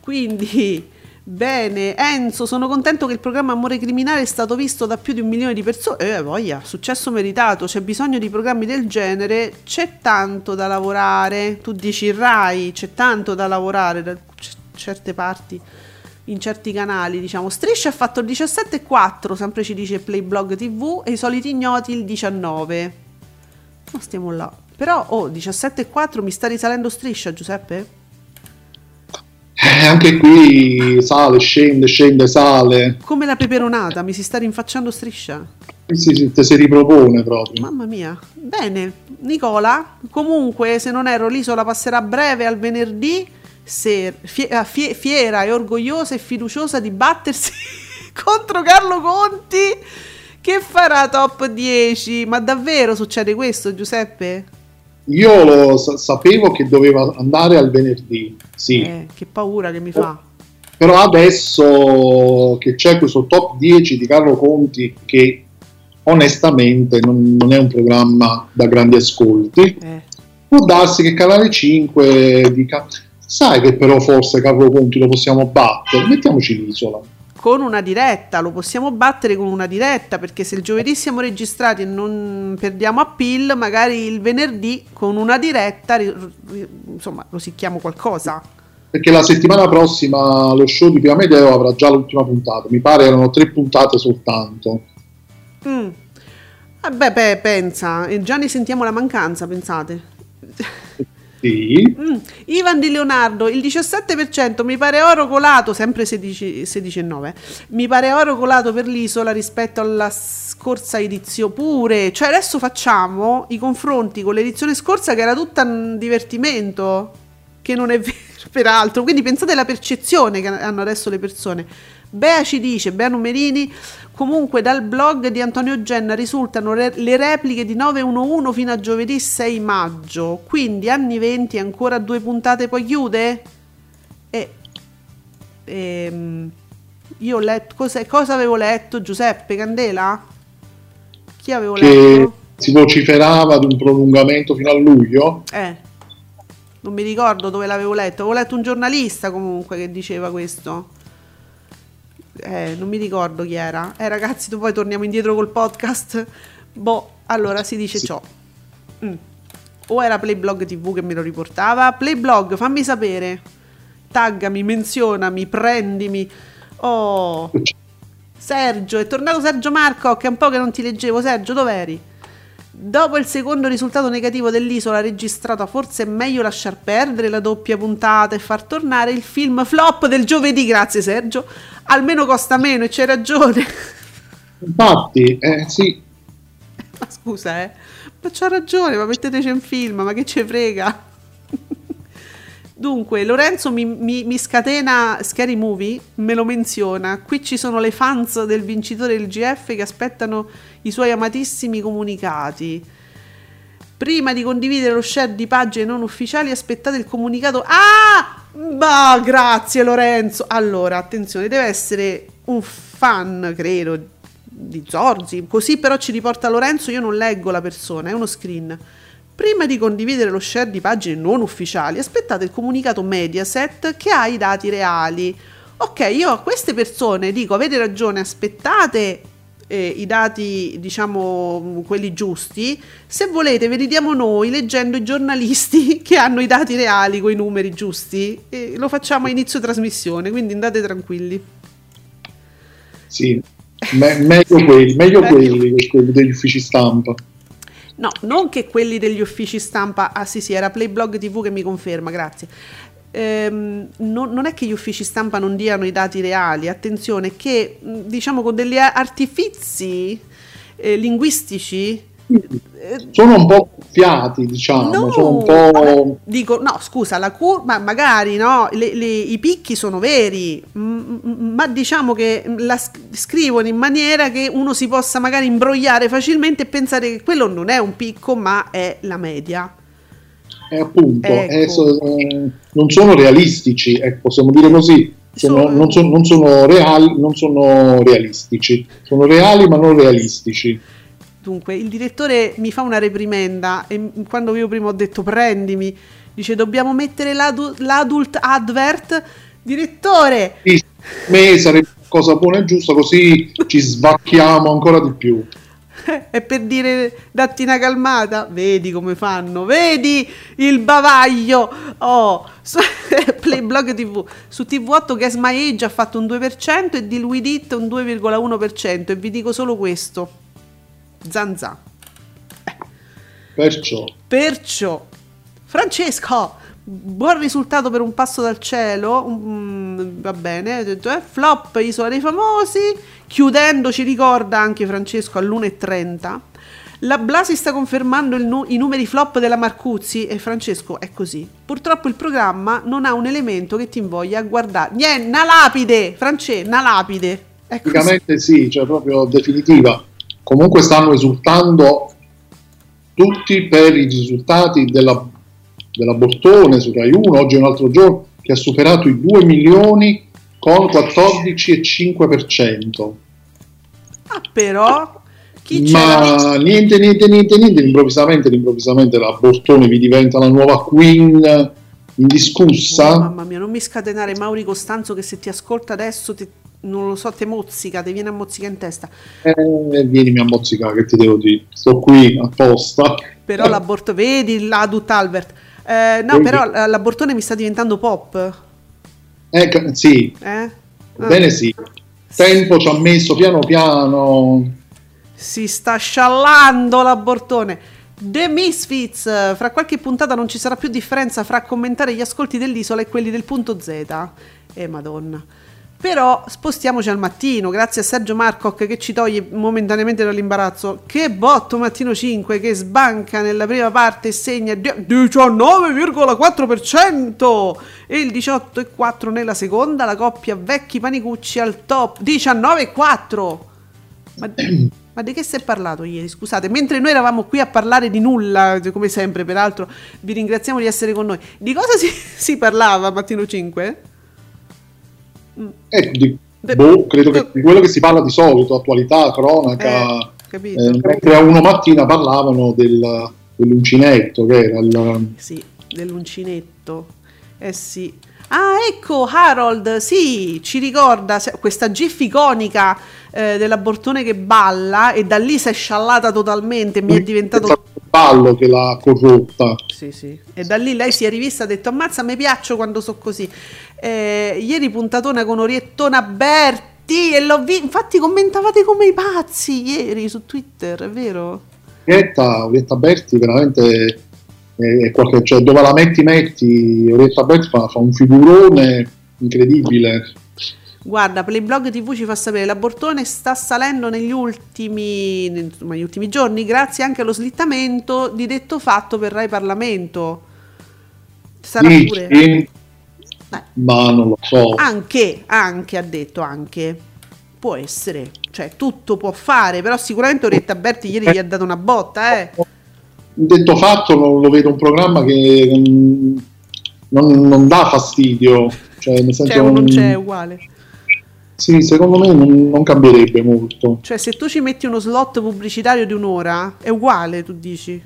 Quindi, bene. Enzo, sono contento che il programma Amore Criminale è stato visto da più di un milione di persone. Eh, voglia, successo meritato. C'è bisogno di programmi del genere. C'è tanto da lavorare. Tu dici Rai, c'è tanto da lavorare da c- certe parti, in certi canali, diciamo. Striscia ha fatto il diciassette virgola quattro, sempre ci dice Playblog ti vu, e I soliti ignoti il diciannove. Ma stiamo là. Però, oh, diciassette virgola quattro mi sta risalendo Striscia, Giuseppe? Eh, anche qui sale, scende, scende, sale. Come la peperonata, mi si sta rinfacciando striscia. Si, si, si ripropone proprio. Mamma mia. Bene, Nicola, comunque se non erro l'isola passerà a breve al venerdì, se, fie, fie, fiera e orgogliosa e fiduciosa di battersi contro Carlo Conti, che farà top dieci. Ma davvero succede questo, Giuseppe? Io lo sa- sapevo che doveva andare al venerdì, sì. Eh, che paura che mi fa. Però adesso che c'è questo top dieci di Carlo Conti, che onestamente non, non è un programma da grandi ascolti, eh. può darsi che Canale cinque dica: sai che però forse Carlo Conti lo possiamo battere, mettiamoci l'isola. Con una diretta, lo possiamo battere con una diretta, perché se il giovedì siamo registrati e non perdiamo appeal, magari il venerdì con una diretta, insomma, rosicchiamo qualcosa. Perché la settimana prossima lo show di Prima Medeo avrà già l'ultima puntata, mi pare erano tre puntate soltanto. Mm. Vabbè, beh, pensa, e già ne sentiamo la mancanza, pensate. Sì. Mm. Ivan Di Leonardo, il diciassette per cento mi pare oro colato, sempre sedici virgola nove, mi pare oro colato per l'isola rispetto alla scorsa edizione pure, cioè adesso facciamo i confronti con l'edizione scorsa che era tutta un divertimento, che non è vero peraltro, quindi pensate alla percezione che hanno adesso le persone. Bea ci dice, Bea Numerini, comunque dal blog di Antonio Genna risultano re- le repliche di nove uno uno fino a giovedì sei maggio, quindi anni venti ancora due puntate poi chiude? E, e, io ho letto, cosa, cosa avevo letto, Giuseppe Candela? Chi avevo che letto? Si vociferava di un prolungamento fino a luglio? Eh, non mi ricordo dove l'avevo letto, avevo letto un giornalista comunque che diceva questo. Eh, non mi ricordo chi era. Eh ragazzi, tu poi torniamo indietro col podcast. Boh, allora si dice sì. ciò. Mm. O era Playblog ti vu che me lo riportava. Playblog, fammi sapere. Taggami, menzionami, prendimi. Oh. Sergio, è tornato Sergio Marco, che è un po' che non ti leggevo. Sergio, dov'eri? Dopo il secondo risultato negativo dell'isola registrata, forse è meglio lasciar perdere la doppia puntata e far tornare il film flop del giovedì. Grazie Sergio, almeno costa meno e c'hai ragione. Infatti, eh, sì. Ma scusa, eh, ma c'ha ragione, ma metteteci un film, ma che ce frega. Dunque, Lorenzo mi, mi, mi scatena Scary Movie, me lo menziona. Qui ci sono le fans del vincitore del G F che aspettano i suoi amatissimi comunicati. Prima di condividere lo share di pagine non ufficiali, aspettate il comunicato. Ah! Ma grazie Lorenzo! Allora, attenzione, deve essere un fan, credo, di Zorzi. Così però ci riporta Lorenzo, io non leggo la persona, è uno screen. Prima di condividere lo share di pagine non ufficiali, aspettate il comunicato Mediaset che ha i dati reali. Ok, io a queste persone dico, avete ragione, aspettate eh, i dati, diciamo, quelli giusti. Se volete ve li diamo noi leggendo i giornalisti che hanno i dati reali con i numeri giusti. E lo facciamo a inizio trasmissione, quindi andate tranquilli. Sì, me- meglio quelli, meglio quelli che quelli degli uffici stampa. No, non che quelli degli uffici stampa. Ah sì sì, era Playblog ti vu che mi conferma, grazie. Ehm, non, non è che gli uffici stampa non diano i dati reali, attenzione, che diciamo con degli artifizi eh, linguistici eh, sono un po' fiati, diciamo. No, sono un po'... vabbè, dico, no scusa, la curva, magari no, le, le, i picchi sono veri, m- m- ma diciamo che la scrivono in maniera che uno si possa magari imbrogliare facilmente e pensare che quello non è un picco ma è la media. Eh, appunto, ecco. eh, so, eh, non sono realistici, eh, possiamo dire così. Sono, sono... Non, so, non sono reali, non sono realistici, sono reali ma non realistici. Dunque, il direttore mi fa una reprimenda e quando io prima ho detto prendimi, dice dobbiamo mettere l'adu- l'adult advert, direttore. Sì, a me sarebbe cosa buona e giusta, così ci svacchiamo ancora di più. È per dire datti una calmata, vedi come fanno, vedi il bavaglio. Oh, su, Playblog ti vu su ti vu otto Guess My Age ha fatto un due per cento e Diluid It un due virgola uno per cento e vi dico solo questo. Zanzà. Perciò. Perciò. Francesco, Buon risultato per Un passo dal cielo, um, va bene, eh, flop Isola dei famosi. Chiudendo ci ricorda anche Francesco all'una e trenta. La Blasi sta confermando il nu- i numeri flop della Marcuzzi, e Francesco è così. Purtroppo il programma non ha un elemento che ti invoglia a guardare. Niente, una lapide, Francesco, una lapide. Praticamente sì, cioè proprio definitiva. Comunque stanno esultando tutti per i risultati della della Bortone su Rai uno, Oggi è un altro giorno, che ha superato i due milioni con quattordici virgola cinque per cento. Ah, però chi ma niente niente niente niente improvvisamente improvvisamente la Bortone vi diventa la nuova queen indiscussa. Oh, mamma mia, non mi scatenare Mauri Costanzo, che se ti ascolta adesso ti, non lo so, te mozzica, ti viene a mozzica in testa. Eh, vienimi a mozzica, che ti devo dire, sto qui apposta. Però la Bortone, vedi la Duttalbert. Eh, no, però l'Abortone mi sta diventando pop. Eh, sì, eh? Ah. Bene, sì. Tempo ci ha messo piano piano. Si sta sciallando l'Abortone. The Misfits, fra qualche puntata non ci sarà più differenza fra commentare gli ascolti dell'isola e quelli del punto Z. Eh, madonna. Però spostiamoci al mattino, grazie a Sergio Marcoc che ci toglie momentaneamente dall'imbarazzo. Che botto Mattino cinque, che sbanca nella prima parte e segna diciannove virgola quattro per cento e il diciotto virgola quattro per cento nella seconda. La coppia Vecchi Panicucci al top, diciannove virgola quattro per cento. Ma, ma di che si è parlato ieri? Scusate, mentre noi eravamo qui a parlare di nulla, come sempre peraltro, vi ringraziamo di essere con noi. Di cosa si, si parlava Mattino cinque? Eh, di, boh, credo che di quello che si parla di solito, attualità, cronaca, eh, eh, mentre a uno mattina parlavano del, dell'uncinetto che era il... sì, dell'uncinetto, eh sì. Ah, ecco Harold, sì, ci ricorda questa gif iconica eh, dell'Abortone che balla, e da lì si è sciallata totalmente, mi è diventato... ballo che l'ha corrotta. Sì, sì. E da lì lei si è rivista, ha detto ammazza, mi piaccio quando so così. Eh, ieri puntatona con Oriettona Berti, e l'ho vi- infatti commentavate come i pazzi ieri su Twitter, è vero? Orietta, Orietta Berti veramente è, è qualche, cioè, dove la metti metti, Orietta Berti fa, fa un figurone incredibile. Guarda, Playblog tivù ci fa sapere l'Abortone sta salendo negli ultimi, negli ultimi giorni grazie anche allo slittamento di Detto Fatto per Rai Parlamento. Sarà sì, pure sì. Ma non lo so, anche, anche ha detto, anche può essere, cioè tutto può fare, però sicuramente Orietta Berti ieri gli ha dato una botta, eh. Detto Fatto lo, lo vedo un programma che non, non dà fastidio, cioè nel senso, cioè, non, non c'è uguale. Sì, secondo me non, non cambierebbe molto. Cioè, se tu ci metti uno slot pubblicitario di un'ora, è uguale, tu dici?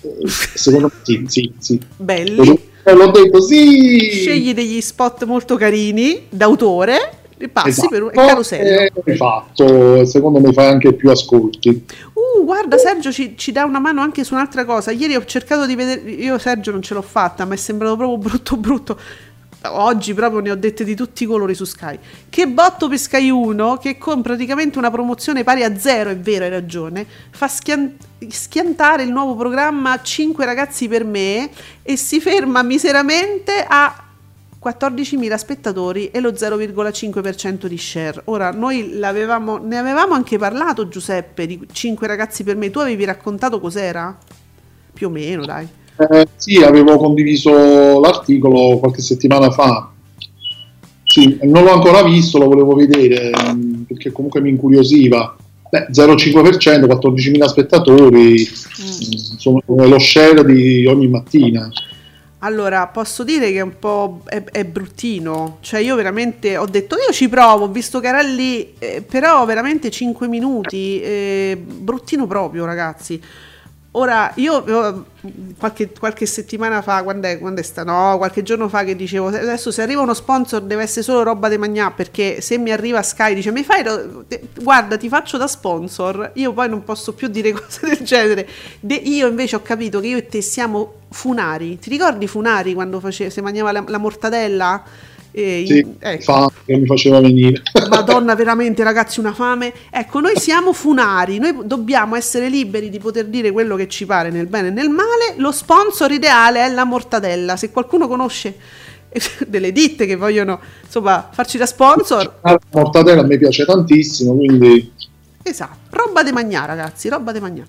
Eh, secondo me sì, sì, sì. Belli. Eh, l'ho detto, sì! Scegli degli spot molto carini, d'autore, e passi, esatto, per un carosello. Eh, fatto, secondo me fai anche più ascolti. Uh, guarda, Sergio ci, ci dà una mano anche su un'altra cosa. Ieri ho cercato di vedere... Io, Sergio, non ce l'ho fatta, ma è sembrato proprio brutto brutto. Oggi proprio ne ho dette di tutti i colori su Sky. Che botto per Sky uno, che con praticamente una promozione pari a zero, è vero, hai ragione, fa schian- schiantare il nuovo programma cinque ragazzi per me, e si ferma miseramente a quattordicimila spettatori e lo zero virgola cinque per cento di share. Ora, noi l'avevamo, ne avevamo anche parlato, Giuseppe, di cinque ragazzi per me. Tu avevi raccontato cos'era? Più o meno, dai. Eh, sì, avevo condiviso l'articolo qualche settimana fa. Sì, non l'ho ancora visto, lo volevo vedere perché comunque mi incuriosiva. Beh, zero virgola cinque per cento, quattordicimila spettatori, mm. insomma, lo share di ogni mattina. Allora, posso dire che è un po' è, è bruttino, cioè io veramente ho detto io ci provo, ho visto che era lì, eh, però veramente cinque minuti, eh, bruttino proprio, ragazzi. Ora, io qualche, qualche settimana fa, quando è, quando è sta, no, qualche giorno fa che dicevo, adesso se arriva uno sponsor deve essere solo roba de magnà, perché se mi arriva Sky dice, mi fai, guarda, ti faccio da sponsor, io poi non posso più dire cose del genere. De, io invece ho capito che io e te siamo funari, ti ricordi Funari quando face, se mangiava la, la mortadella? E sì, in, ecco. Fame che mi faceva venire. Madonna, veramente ragazzi, una fame. Ecco, noi siamo funari, noi dobbiamo essere liberi di poter dire quello che ci pare, nel bene e nel male. Lo sponsor ideale è la mortadella. Se qualcuno conosce delle ditte che vogliono, insomma, farci da sponsor, la mortadella mi piace tantissimo, quindi esatto, roba de magnà ragazzi, roba de magnà.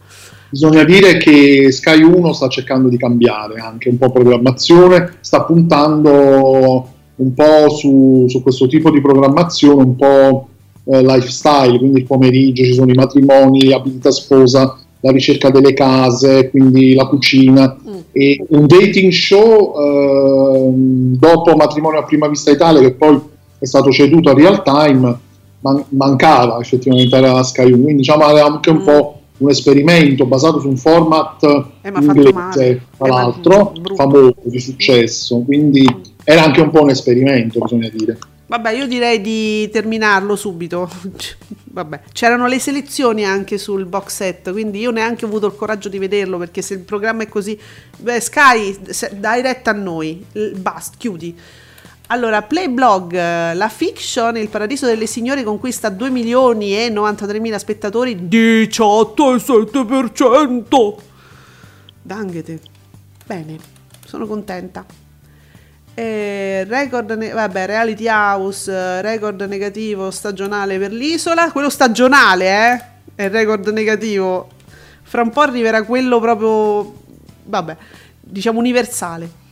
Bisogna dire che Sky uno sta cercando di cambiare anche un po' programmazione, sta puntando un po' su, su questo tipo di programmazione, un po' eh, lifestyle, quindi il pomeriggio ci sono i matrimoni, la vita sposa, la ricerca delle case, quindi la cucina, mm. e un dating show eh, dopo Matrimonio a prima vista Italia, che poi è stato ceduto a Real Time, man- mancava effettivamente alla Sky uno, quindi diciamo era anche un mm. po' un esperimento basato su un format eh, inglese, tra eh, l'altro famoso, di successo, quindi mm. era anche un po' un esperimento, bisogna dire. Vabbè, io direi di terminarlo subito. Vabbè, c'erano le selezioni anche sul box set, quindi io neanche ho avuto il coraggio di vederlo, perché se il programma è così, beh, Sky, dai retta a noi, basta, chiudi. Allora, Playblog, la fiction, il paradiso delle signore, conquista due milioni e novantatremila spettatori, diciotto virgola sette per cento. Danghete. Bene, sono contenta. Eh, record ne- vabbè, Reality House, record negativo stagionale per l'isola, quello stagionale eh? è il record negativo, fra un po' arriverà quello proprio, vabbè, diciamo universale.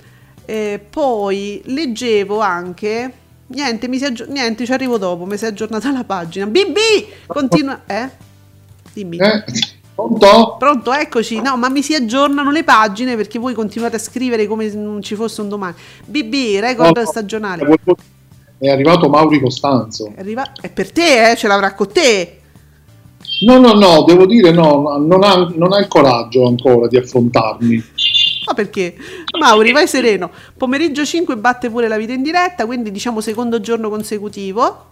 Eh, poi leggevo anche, niente, mi si aggi- niente ci arrivo dopo, mi si è aggiornata la pagina. B B continua, eh? Dimmi. Eh. Pronto? Pronto, eccoci. No, ma mi si aggiornano le pagine perché voi continuate a scrivere come se non ci fosse un domani. B B, record no, stagionale. È arrivato Mauri Costanzo. È, arriva- è per te, eh? Ce l'avrà con te. No, no, no, devo dire no, non ha, non ha il coraggio ancora di affrontarmi. Ma perché? Mauri, vai sereno. Pomeriggio cinque batte pure La vita in diretta, quindi diciamo secondo giorno consecutivo.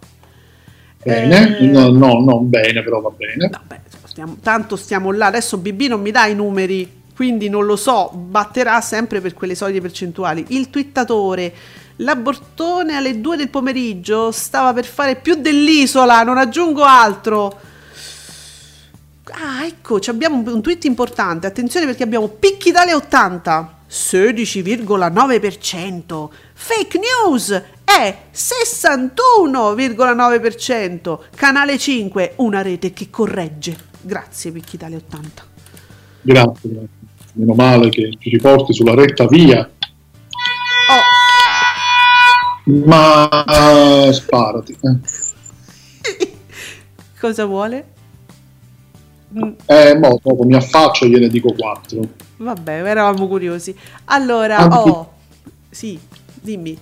Bene, eh... no, no, non bene, però va bene. Vabbè. Stiamo, tanto stiamo là, adesso B B non mi dà i numeri, quindi non lo so, batterà sempre per quelle solite percentuali. Il twittatore, l'abortone alle due del pomeriggio stava per fare più dell'isola, non aggiungo altro. Ah, ecco, abbiamo un, un tweet importante, attenzione perché abbiamo Picchi Italia ottanta, sedici virgola nove per cento, fake news è sessantuno virgola nove per cento, Canale cinque, una rete che corregge. Grazie Picchi Italia ottanta. Grazie, grazie. Meno male che ci riporti sulla retta via. Oh. Ma sparati. Eh. Cosa vuole? Eh, mo, dopo mi affaccio e gliene dico quattro. Vabbè, eravamo curiosi. Allora, tanti... oh, sì, dimmi.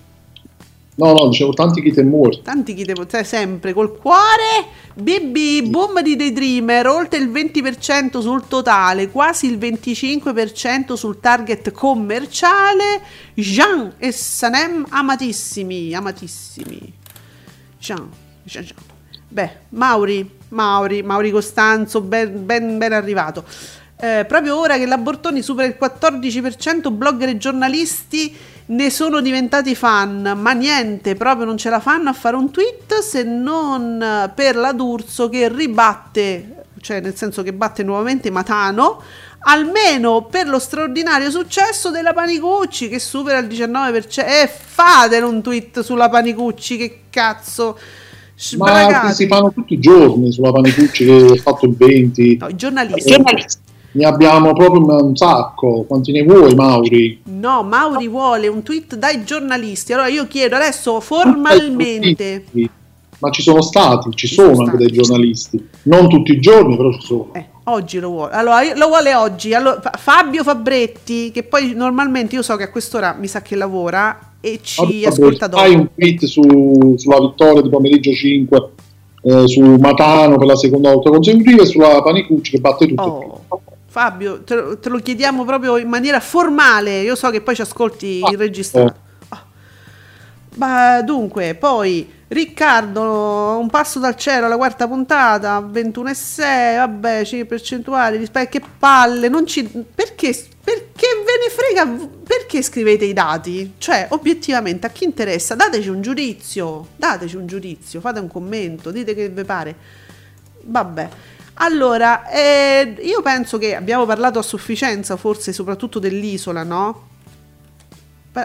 No, no, dicevo tanti chi te muore. Tanti chi te muore, sempre col cuore. B B, boom di DayDreamer, oltre il venti per cento sul totale, quasi il venticinque per cento sul target commerciale. Jean e Sanem amatissimi, amatissimi. Jean, Jean, Jean. Beh, Mauri, Mauri, Mauri Costanzo, ben, ben, ben arrivato. Eh, proprio ora che l'Abortoni supera il quattordici per cento, blogger e giornalisti ne sono diventati fan, ma niente, proprio non ce la fanno a fare un tweet, se non per la D'Urso che ribatte, cioè nel senso che batte nuovamente Matano, almeno per lo straordinario successo della Panicucci che supera il diciannove per cento. E eh, fatelo un tweet sulla Panicucci, che cazzo, sbragati. Ma si fanno tutti i giorni sulla Panicucci che ha fatto il venti. No, i giornalisti. Eh, Ne abbiamo proprio un sacco, quanti ne vuoi Mauri? No, Mauri vuole un tweet dai giornalisti, allora io chiedo adesso formalmente. Ma ci sono stati, ci, ci sono, sono anche stati dei giornalisti, non tutti i giorni però ci sono. Eh, oggi lo vuole, allora lo vuole oggi, allora, Fabio Fabretti, che poi normalmente io so che a quest'ora mi sa che lavora e ci Fabio ascolta dopo. Fai un tweet su, sulla vittoria di pomeriggio cinque, eh, su Matano per la seconda volta consecutiva e sulla Panicucci che batte tutto. Oh. Fabio, te lo, te lo chiediamo proprio in maniera formale, io so che poi ci ascolti il registrato. Oh. Ma dunque, poi Riccardo, Un passo dal cielo, la quarta puntata, ventuno virgola sei, vabbè, cinque percentuali, che palle, non ci, perché, perché ve ne frega, perché perché scrivete i dati? Cioè, obiettivamente, a chi interessa? Dateci un giudizio, dateci un giudizio, fate un commento, dite che vi pare. Vabbè. Allora, eh, io penso che abbiamo parlato a sufficienza, forse, soprattutto dell'isola, no?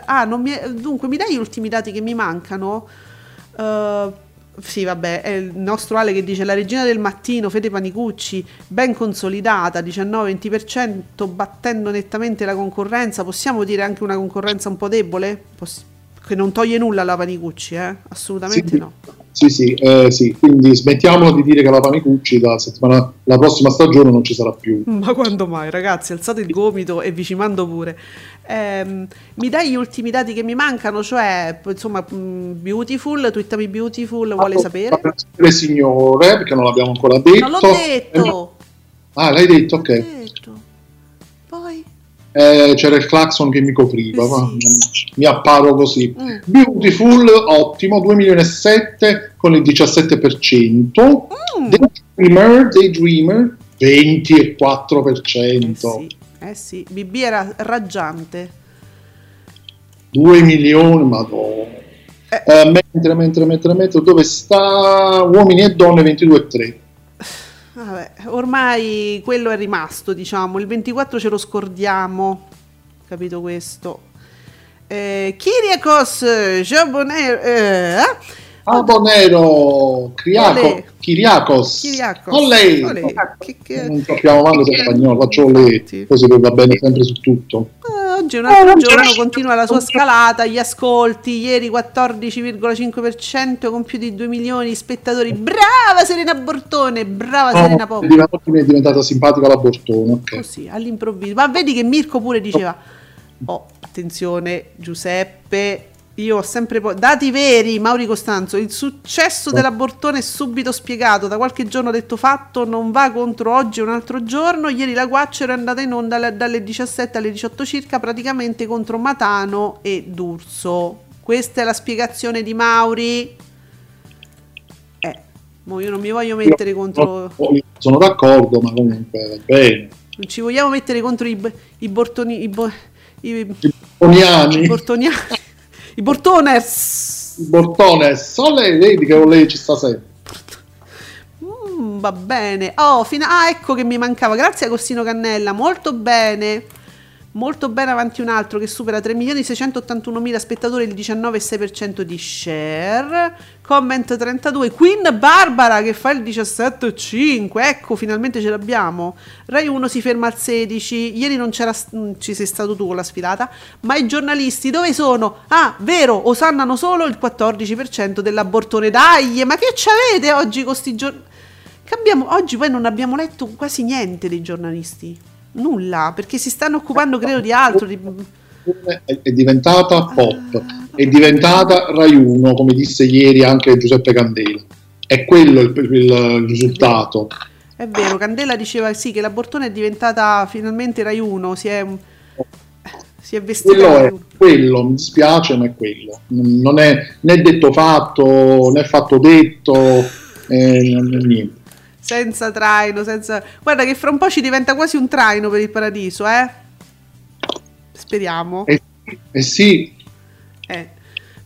Ah, non mi è... dunque, mi dai gli ultimi dati che mi mancano? Uh, sì, vabbè, è il nostro Ale che dice la regina del mattino, Fede Panicucci, ben consolidata, diciannove venti per cento, battendo nettamente la concorrenza. Possiamo dire anche una concorrenza un po' debole? Poss- che non toglie nulla alla Panicucci, eh? Assolutamente sì. No. Sì, sì, eh, sì, quindi smettiamo di dire che la Panicucci la, settimana, la prossima stagione non ci sarà più. Ma quando mai, ragazzi, alzate il gomito e vi ci mando pure. Eh, mi dai gli ultimi dati che mi mancano, cioè, insomma, Beautiful, twittami Beautiful, ah, vuole no, sapere? Le signore, perché non l'abbiamo ancora detto. Non l'ho detto! Ah, l'hai detto, ok. L'ho detto. Poi? Eh, c'era il clacson che mi copriva, eh sì. Ma mi apparo così. Mm. Beautiful, ottimo, due milioni e sette con il diciassette per cento. Mm. DayDreamer, DayDreamer, ventiquattro per cento. Eh sì, eh sì. B B era raggiante. due milioni, madonna. Eh. Eh, mentre, mentre, mentre, mentre, dove sta? Uomini e Donne, ventidue e tre. Vabbè, ormai quello è rimasto, diciamo, il ventiquattro ce lo scordiamo, capito questo? Eh, Kyriakos Jabonero, eh, Abonero, Criaco, Kyriakos, Kyriakos, olè, olè. Che, che... non capiamo male se è spagnolo, faccio olè, così va bene sempre su tutto. Ah, oggi un altro giorno continua la sua scalata, gli ascolti, ieri quattordici virgola cinque per cento con più di due milioni di spettatori, brava Serena Bortone, brava no, Serena Popolo. Mi è diventata simpatica la Bortone. Okay. Così, all'improvviso, ma vedi che Mirko pure diceva, oh, attenzione Giuseppe, io ho sempre po- dati veri, Mauri Costanzo, il successo della Bortone è subito spiegato, da qualche giorno Detto Fatto non va contro Oggi un altro giorno, ieri la Guacciera è andata in onda dalle diciassette alle diciotto circa, praticamente contro Matano e D'Urso, questa è la spiegazione di Mauri. Eh, mo io non mi voglio mettere io, contro sono d'accordo, ma comunque bene, non ci vogliamo mettere contro i, i Bortoni i, bo- i, i Bortoniani i Bortoniani I Bortones! I Bortones! Oh, lei, vedi che con lei ci sta sempre. Mm, va bene. Oh, fino a... ah, ecco che mi mancava. Grazie Agostino Cannella. Molto bene. Molto bene avanti un altro che supera tre milioni seicentottantunomila spettatori, il diciannove virgola sei per cento di share. Comment trentadue. Queen Barbara che fa il diciassette virgola cinque. Ecco, finalmente ce l'abbiamo. Rai uno si ferma al sedici. Ieri non c'era, ci sei stato tu con la sfilata. Ma i giornalisti dove sono? Ah, vero, osannano solo il quattordici per cento dell'abortone. Dai, ma che c'avete oggi con sti giornalisti? Cambiamo. Oggi poi non abbiamo letto quasi niente dei giornalisti. Nulla, perché si stanno occupando credo di altro. Di... È, è diventata pop, ah, è diventata Rai uno, come disse ieri anche Giuseppe Candela. È quello il, il, il risultato. È vero, Candela diceva sì che la Bortone è diventata finalmente Rai uno, si è, si è vestita. Quello è quello, mi dispiace, ma è quello. Non è né Detto Fatto, né Fatto Detto, eh, non è niente. Senza traino, senza... Guarda che fra un po' ci diventa quasi un traino per il paradiso, eh? Speriamo. Eh, eh sì. Eh,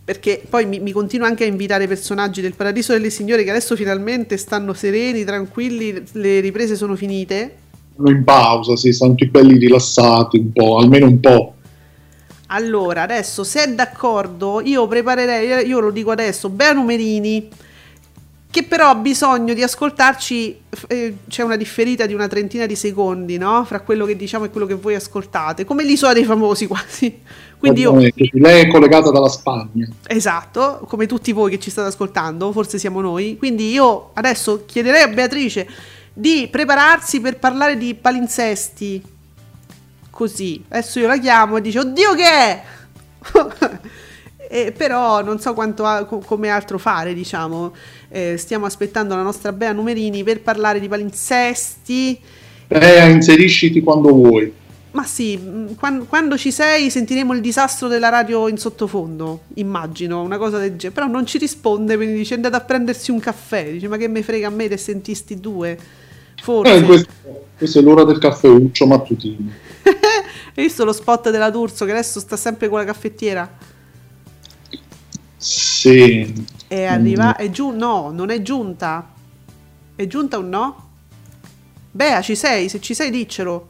perché poi mi, mi continuo anche a invitare personaggi del paradiso delle signore che adesso finalmente stanno sereni, tranquilli, le riprese sono finite. Sono in pausa, sì, stanno tutti belli rilassati un po', almeno un po'. Allora, adesso, se è d'accordo, io preparerei, io lo dico adesso, Bea Numerini... che però ha bisogno di ascoltarci, eh, c'è una differita di una trentina di secondi, no? Fra quello che diciamo e quello che voi ascoltate, come l'Isola dei Famosi quasi. Quindi io... Lei è collegata dalla Spagna. Esatto, come tutti voi che ci state ascoltando, forse siamo noi. Quindi io adesso chiederei a Beatrice di prepararsi per parlare di palinsesti, così. Adesso io la chiamo e dice, oddio che è? Eh, però non so quanto a, co- come altro fare, diciamo, eh, stiamo aspettando la nostra Bea Numerini per parlare di palinsesti. Bea, inserisciti quando vuoi. Ma sì, quando, quando ci sei sentiremo il disastro della radio in sottofondo, immagino, una cosa del genere, però non ci risponde, quindi dice andate a prendersi un caffè, dice ma che me frega a me te sentisti due, forse. Eh, questo, questo è l'ora del caffè uccio mattutino. Hai visto lo spot della D'Urso che adesso sta sempre con la caffettiera? Sì. E arriva, è giù, no, non è giunta. È giunta o no? Bea, ci sei? Se ci sei diccelo.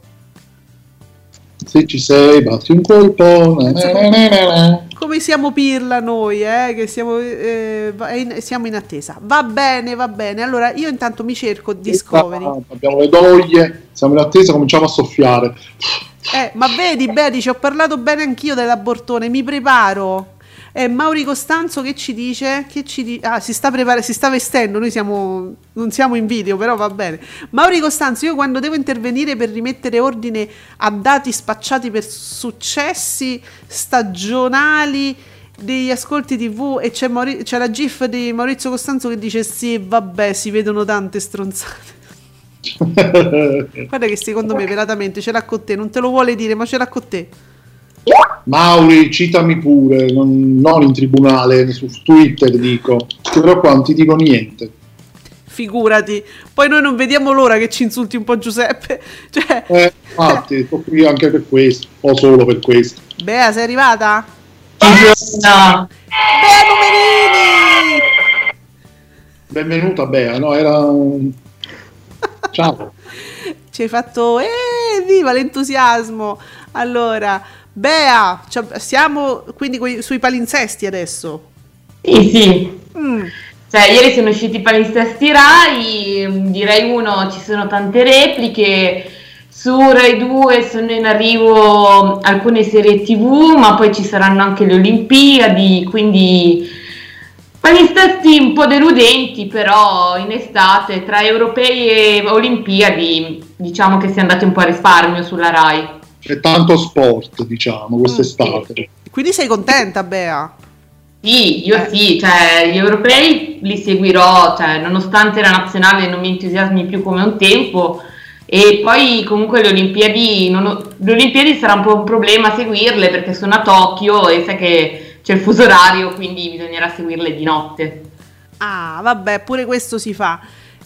Se ci sei, batti un colpo. Come siamo pirla noi, eh? Che siamo, eh, siamo in attesa. Va bene, va bene. Allora io intanto mi cerco Discovery. Abbiamo le doglie, siamo in attesa, cominciamo a soffiare. Eh, ma vedi, Bea, ci ho parlato bene anch'io dell'abortone, mi preparo. Eh, Mauri Costanzo che ci dice che ci di- ah, si sta prepar- si sta vestendo, noi siamo, non siamo in video, però va bene. Mauri Costanzo, io quando devo intervenire per rimettere ordine a dati spacciati per successi stagionali degli ascolti tv, e c'è, Mauri- c'è la gif di Maurizio Costanzo che dice sì vabbè, si vedono tante stronzate. Guarda che secondo me velatamente ce l'ha con te, non te lo vuole dire ma ce l'ha con te. Mauri, citami pure, non, non in tribunale, su Twitter dico, però qua non ti dico niente. Figurati, poi noi non vediamo l'ora che ci insulti un po' Giuseppe. Cioè... Eh, infatti, sto qui anche per questo, o solo per questo. Bea, sei arrivata? Basta! Bea Numerini! Benvenuta Bea, no, era un... Ciao! Ci hai fatto, eh, viva l'entusiasmo! Allora... Bea, cioè, siamo quindi que- sui palinsesti adesso. Sì, sì. Mm. Cioè, ieri sono usciti i palinsesti Rai, di Rai uno ci sono tante repliche, su Rai due sono in arrivo alcune serie tv, ma poi ci saranno anche le Olimpiadi, quindi palinsesti un po' deludenti, però in estate tra europei e Olimpiadi diciamo che si è andati un po' a risparmio sulla Rai. C'è tanto sport, diciamo, quest'estate. Quindi sei contenta, Bea? Sì, io eh. sì, cioè gli europei li seguirò, cioè, nonostante la nazionale non mi entusiasmi più come un tempo, e poi comunque le Olimpiadi, non ho, le Olimpiadi sarà un po' un problema seguirle perché sono a Tokyo e sai che c'è il fuso orario, quindi bisognerà seguirle di notte. Ah, vabbè, pure questo si fa.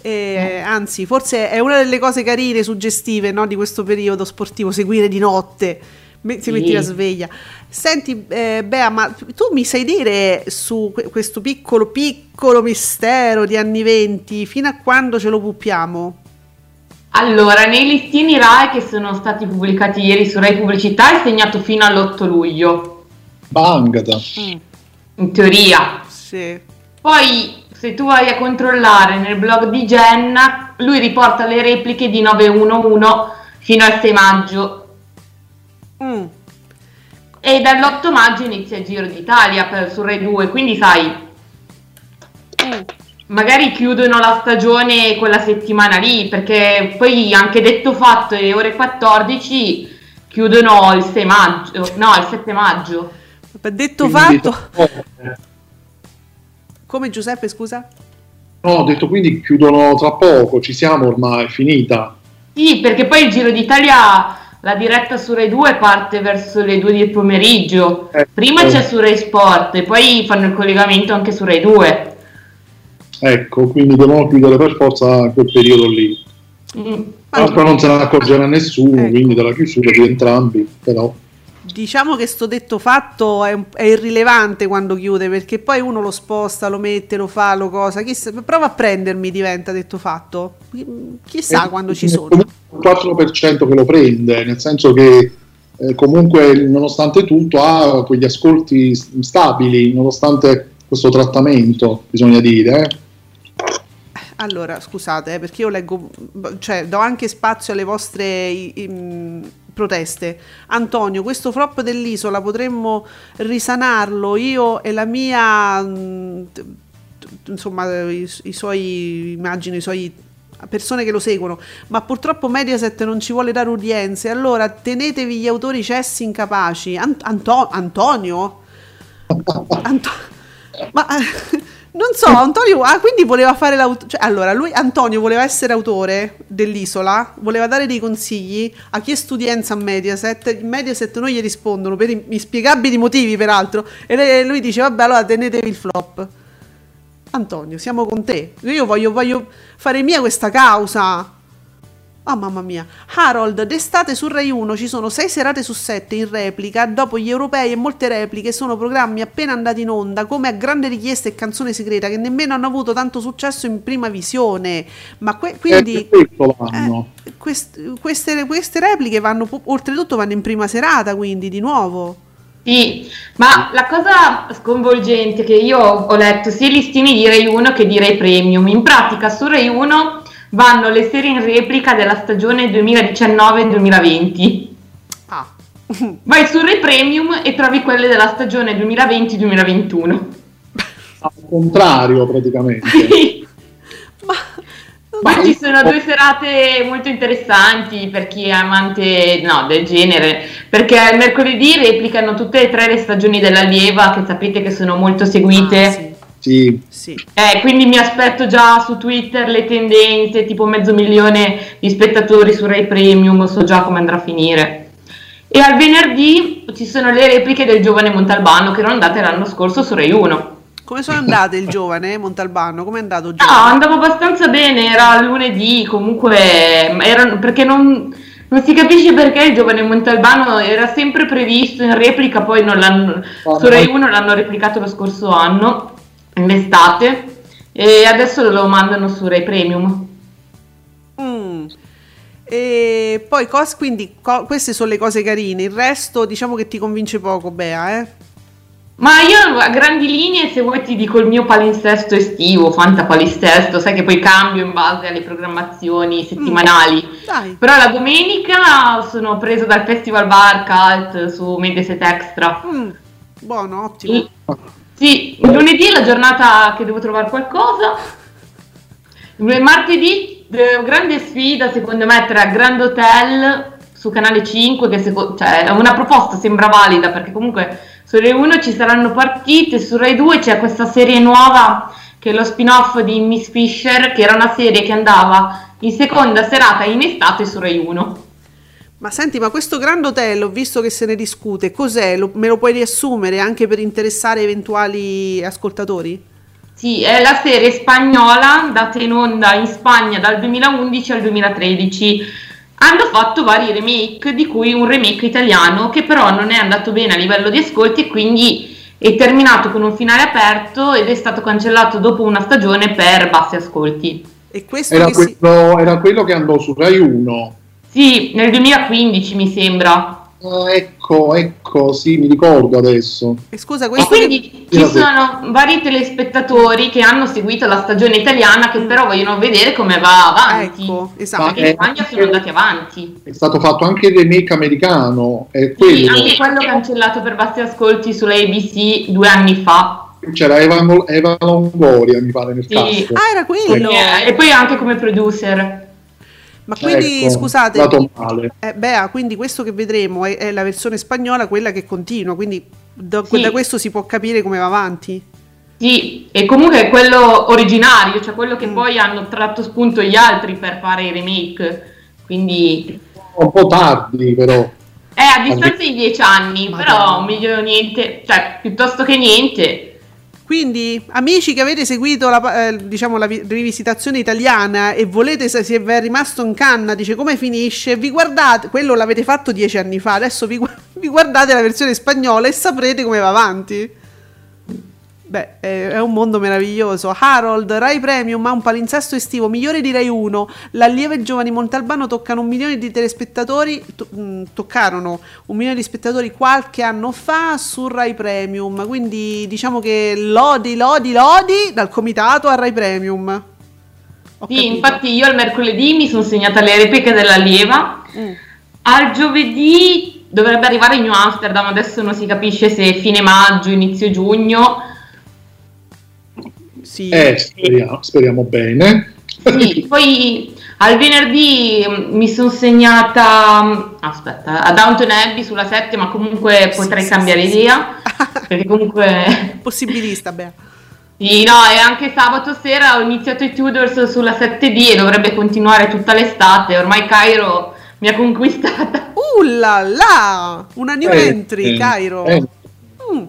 Eh, anzi, forse è una delle cose carine, suggestive, no, di questo periodo sportivo, seguire di notte, me- sì. metti la sveglia. Senti, eh, Bea, ma tu mi sai dire su que- questo piccolo piccolo mistero di anni venti, fino a quando ce lo puppiamo? Allora, nei listini Rai che sono stati pubblicati ieri su Rai Pubblicità è segnato fino all'otto luglio. Bangata. Mm. In teoria. Sì. Poi... Se tu vai a controllare nel blog di Genna, lui riporta le repliche di nove uno uno fino al sei maggio. Mm. E dall'otto maggio inizia il Giro d'Italia per, su Rai due, quindi sai, mm. magari chiudono la stagione quella settimana lì, perché poi anche Detto Fatto e Ore quattordici chiudono il sei maggio, no, il sette maggio. Detto Fatto... Come Giuseppe, scusa? No, ho detto quindi chiudono tra poco, ci siamo ormai, è finita. Sì, perché poi il Giro d'Italia, la diretta su Rai due parte verso le due del pomeriggio. Eh, Prima eh. c'è su Rai Sport e poi fanno il collegamento anche su Rai due. Ecco, quindi devono chiudere per forza quel periodo lì. Mm. Però allora, non se ne accorgerà nessuno, ecco. Quindi dalla chiusura di entrambi, però... Diciamo che sto Detto Fatto è, è irrilevante quando chiude, perché poi uno lo sposta, lo mette, lo fa, lo cosa. Chissà, prova a prendermi, diventa Detto Fatto. Chissà e quando ci sono. Il quattro per cento che lo prende, nel senso che eh, comunque nonostante tutto ha quegli ascolti stabili, nonostante questo trattamento, bisogna dire, eh. Allora, scusate, eh, perché io leggo, cioè do anche spazio alle vostre i, i, proteste. Antonio, questo flop dell'isola potremmo risanarlo io e la mia, mh, t- insomma, i, i suoi, immagino, i suoi persone che lo seguono, ma purtroppo Mediaset non ci vuole dare udienze, allora tenetevi gli autori cessi incapaci. An- Anto- Antonio? Anto- ma... Non so, Antonio, ah, quindi voleva fare l'autore, cioè, allora, lui, Antonio, voleva essere autore dell'isola, voleva dare dei consigli, ha chiesto udienza a Mediaset, Mediaset non gli rispondono, per inspiegabili motivi peraltro, e lui dice, vabbè, allora tenetevi il flop. Antonio, siamo con te, io voglio, voglio fare mia questa causa. Oh mamma mia, Harold, d'estate su Rai uno ci sono sei serate su sette in replica, dopo gli europei e molte repliche, sono programmi appena andati in onda, come A Grande Richiesta e Canzone Segreta, che nemmeno hanno avuto tanto successo in prima visione, ma que- quindi eh, quest- queste, queste repliche vanno, oltretutto vanno in prima serata, quindi di nuovo. Sì, ma la cosa sconvolgente che io ho letto sia i listini di Rai uno che di Rai Premium, in pratica su Rai uno vanno le serie in replica della stagione duemiladiciannove duemilaventi. Ah. Vai su Rai Premium e trovi quelle della stagione duemilaventi duemilaventuno. Al contrario praticamente. Sì. Ma, ma ci sono due serate molto interessanti per chi è amante no, del genere, perché al mercoledì replicano tutte e tre le stagioni dell'Allieva, che sapete che sono molto seguite. Ah, sì. Sì. Sì. Eh, quindi mi aspetto già su Twitter le tendenze, tipo mezzo milione di spettatori su Rai Premium, so già come andrà a finire. E al venerdì ci sono le repliche del giovane Montalbano, che erano andate l'anno scorso su Rai uno. Come sono andate il giovane Montalbano? Come è andato il giovane? No, andava abbastanza bene, era lunedì, comunque erano, perché non... non si capisce perché il giovane Montalbano era sempre previsto in replica, poi non l'hanno, oh, su Rai uno l'hanno replicato lo scorso anno in estate, e adesso lo mandano su Rai Premium. Mm. E poi cos, quindi co, queste sono le cose carine, il resto diciamo che ti convince poco, Bea, eh? Ma io a grandi linee, se vuoi ti dico il mio palinsesto estivo, fantapalisesto, sai che poi cambio in base alle programmazioni settimanali. Mm. Però la domenica sono preso dal Festival Bar Cult su Mediaset Extra. Mm. Buono, ottimo. E, sì, il lunedì è la giornata che devo trovare qualcosa. Il martedì, eh, grande sfida secondo me tra Grand Hotel su Canale cinque, che seco- cioè, una proposta sembra valida, perché comunque su Rai uno ci saranno partite, su Rai due c'è questa serie nuova che è lo spin-off di Miss Fisher, che era una serie che andava in seconda serata in estate su Rai uno. Ma senti, ma questo Grand Hotel, ho visto che se ne discute, cos'è? Lo, me lo puoi riassumere anche per interessare eventuali ascoltatori? Sì, è la serie spagnola andata in onda in Spagna dal duemilaundici al duemilatredici. Hanno fatto vari remake, di cui un remake italiano che però non è andato bene a livello di ascolti, e quindi è terminato con un finale aperto ed è stato cancellato dopo una stagione per bassi ascolti. E questo era, che quello, si... era quello che andò su Rai uno. Sì, nel duemilaquindici mi sembra. Oh, ecco, ecco, sì, mi ricordo adesso. E scusa, questo e quindi che... ci sono vari telespettatori che hanno seguito la stagione italiana, che però vogliono vedere come va avanti. Ecco, esatto. Perché in Spagna sono andati avanti. È stato fatto anche il remake americano. È quello. Sì, anche quello cancellato per bassi ascolti sulla A B C due anni fa. C'era Eva, Eva Longoria, mi pare, nel sì. caso. Ah, era quello. Eh, e poi anche come producer. Ma quindi, ecco, scusate, eh, Bea, quindi questo che vedremo è, è la versione spagnola, quella che continua, quindi da, sì. da questo si può capire come va avanti. Sì, e comunque è quello originario, cioè quello che poi hanno tratto spunto gli altri per fare i remake, quindi... Un po' tardi, però. Eh, a distanza di dieci anni, ma però meglio niente, cioè piuttosto che niente... Quindi, amici che avete seguito la, eh, diciamo, la vi- rivisitazione italiana e volete, se, se vi è rimasto in canna, dice come finisce, vi guardate, quello l'avete fatto dieci anni fa, adesso vi, vi guardate la versione spagnola e saprete come va avanti. Beh, è, è un mondo meraviglioso. Harold, Rai Premium ha un palinsesto estivo migliore di Rai uno, l'Allieva e Giovani Montalbano toccano un milione di telespettatori, to- mh, toccarono un milione di spettatori qualche anno fa su Rai Premium, quindi diciamo che lodi, lodi, lodi dal comitato a Rai Premium. Ho sì, capito. Infatti io al mercoledì mi sono segnata le repliche dell'Allieva, mm. al giovedì dovrebbe arrivare in New Amsterdam, adesso non si capisce se fine maggio, inizio giugno. Sì. Eh, speriamo, speriamo bene. Sì, poi al venerdì mi sono segnata aspetta, a Downton Abbey sulla sette, ma comunque sì, potrei sì, cambiare sì, idea sì. Perché comunque possibilista, beh. Sì, no, e anche sabato sera ho iniziato i Tudors sulla sette D e dovrebbe continuare tutta l'estate, ormai Cairo mi ha conquistata. Uh la la, una new eh, entry, eh, Cairo. Eh. Mm.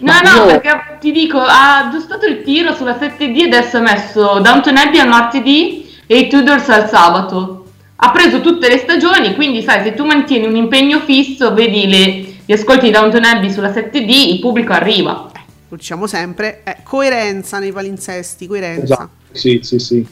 No, ma no, io... perché ti dico, ha aggiustato il tiro sulla sette D, adesso ha messo Downton Abbey al martedì e i Tudors al sabato. ha preso tutte le stagioni, quindi sai, se tu mantieni un impegno fisso, vedi le, gli ascolti di Downton Abbey sulla sette D, il pubblico arriva. Lo diciamo sempre, eh, coerenza nei palinsesti, coerenza. Esatto, sì, sì, sì.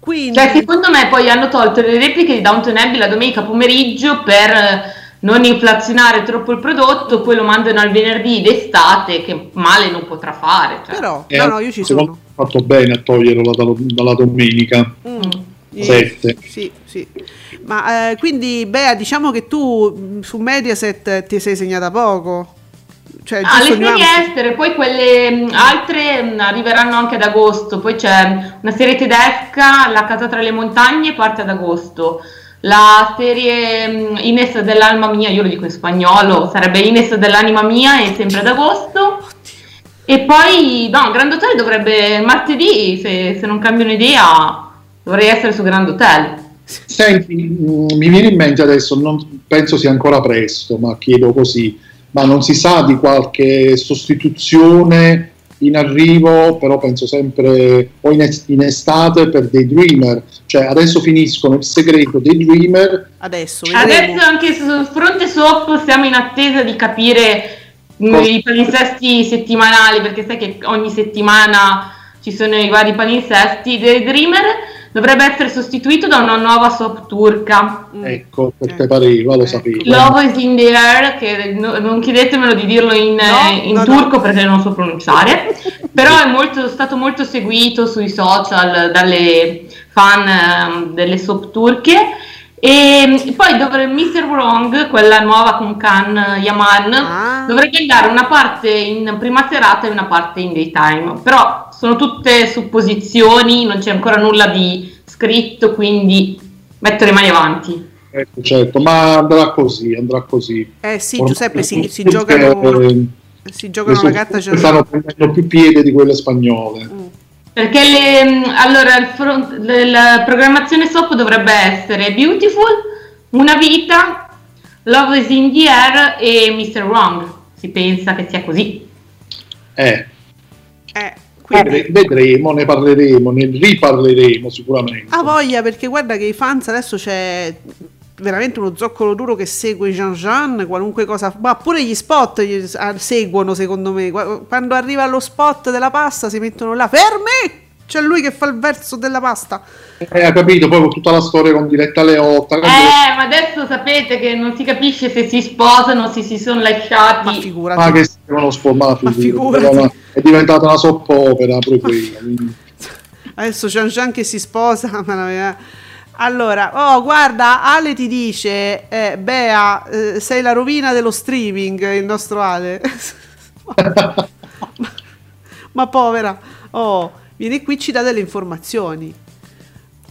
Quindi... Cioè, secondo me poi hanno tolto le repliche di Downton Abbey la domenica pomeriggio per non inflazionare troppo il prodotto, poi lo mandano al venerdì d'estate, che male non potrà fare. Cioè. Però, eh, no, no, io ci sono. Ho fatto bene a toglierlo dalla, dalla domenica. Mm. sette. Sì, sì. Ma eh, quindi Bea, diciamo che tu su Mediaset ti sei segnata poco. Cioè, ah, le serie estere, poi quelle altre mh, arriveranno anche ad agosto. Poi c'è una serie tedesca, La casa tra le montagne, parte ad agosto. La serie mh, Ines dell'alma mia, io lo dico in spagnolo, sarebbe Ines dell'anima mia, è sempre ad agosto. E poi no, Grand Hotel dovrebbe martedì, se, se non cambio un'idea. Dovrei essere su Grand Hotel. Senti, mi viene in mente adesso, non, penso sia ancora presto, ma chiedo così, ma non si sa di qualche sostituzione in arrivo, però penso sempre o in, est- in estate per DayDreamer, cioè adesso finiscono il segreto DayDreamer. Adesso, adesso anche sul fronte soap siamo in attesa di capire cosa? I palinsesti settimanali, perché sai che ogni settimana ci sono i vari palinsesti. DayDreamer dovrebbe essere sostituito da una nuova soap turca. Ecco, perché pareva, lo sapevo. Love is in the air, che no, non chiedetemelo di dirlo in, no, in no, turco no. perché non so pronunciare, però è molto, stato molto seguito sui social dalle fan delle soap turche. E poi dovrebbe mister Wrong, quella nuova con Khan Yaman, ah. dovrebbe andare una parte in prima serata e una parte in daytime, però sono tutte supposizioni, non c'è ancora nulla di scritto, quindi metto le mani avanti. Ecco, certo, ma andrà così, andrà così. Eh sì, Giuseppe, si, si giocano, eh, si giocano la carta, stanno prendendo più piede di quelle spagnole. Mm. Perché le, allora, il front, la programmazione soap dovrebbe essere Beautiful, Una vita, Love is in the air e mister Wrong. Si pensa che sia così. Eh. eh quindi... Vedremo, ne parleremo, ne riparleremo sicuramente. Ah, voglia, perché guarda che i fans adesso c'è... veramente uno zoccolo duro che segue Jean Jean, qualunque cosa, ma pure gli spot seguono, secondo me, quando arriva lo spot della pasta si mettono là, fermi, c'è lui che fa il verso della pasta. Eh, ha capito, poi con tutta la storia con Diletta Leotta. Eh, le... ma adesso sapete che non si capisce se si sposano, se si sono lasciati. Ma figurati. Ma che si devono sposare, è diventata una soap opera pure quella. Quindi. Adesso Jean Jean che si sposa, ma la allora, oh guarda, Ale ti dice, eh, Bea, eh, sei la rovina dello streaming, il nostro Ale. ma, ma povera, oh, vieni qui, ci dà delle informazioni.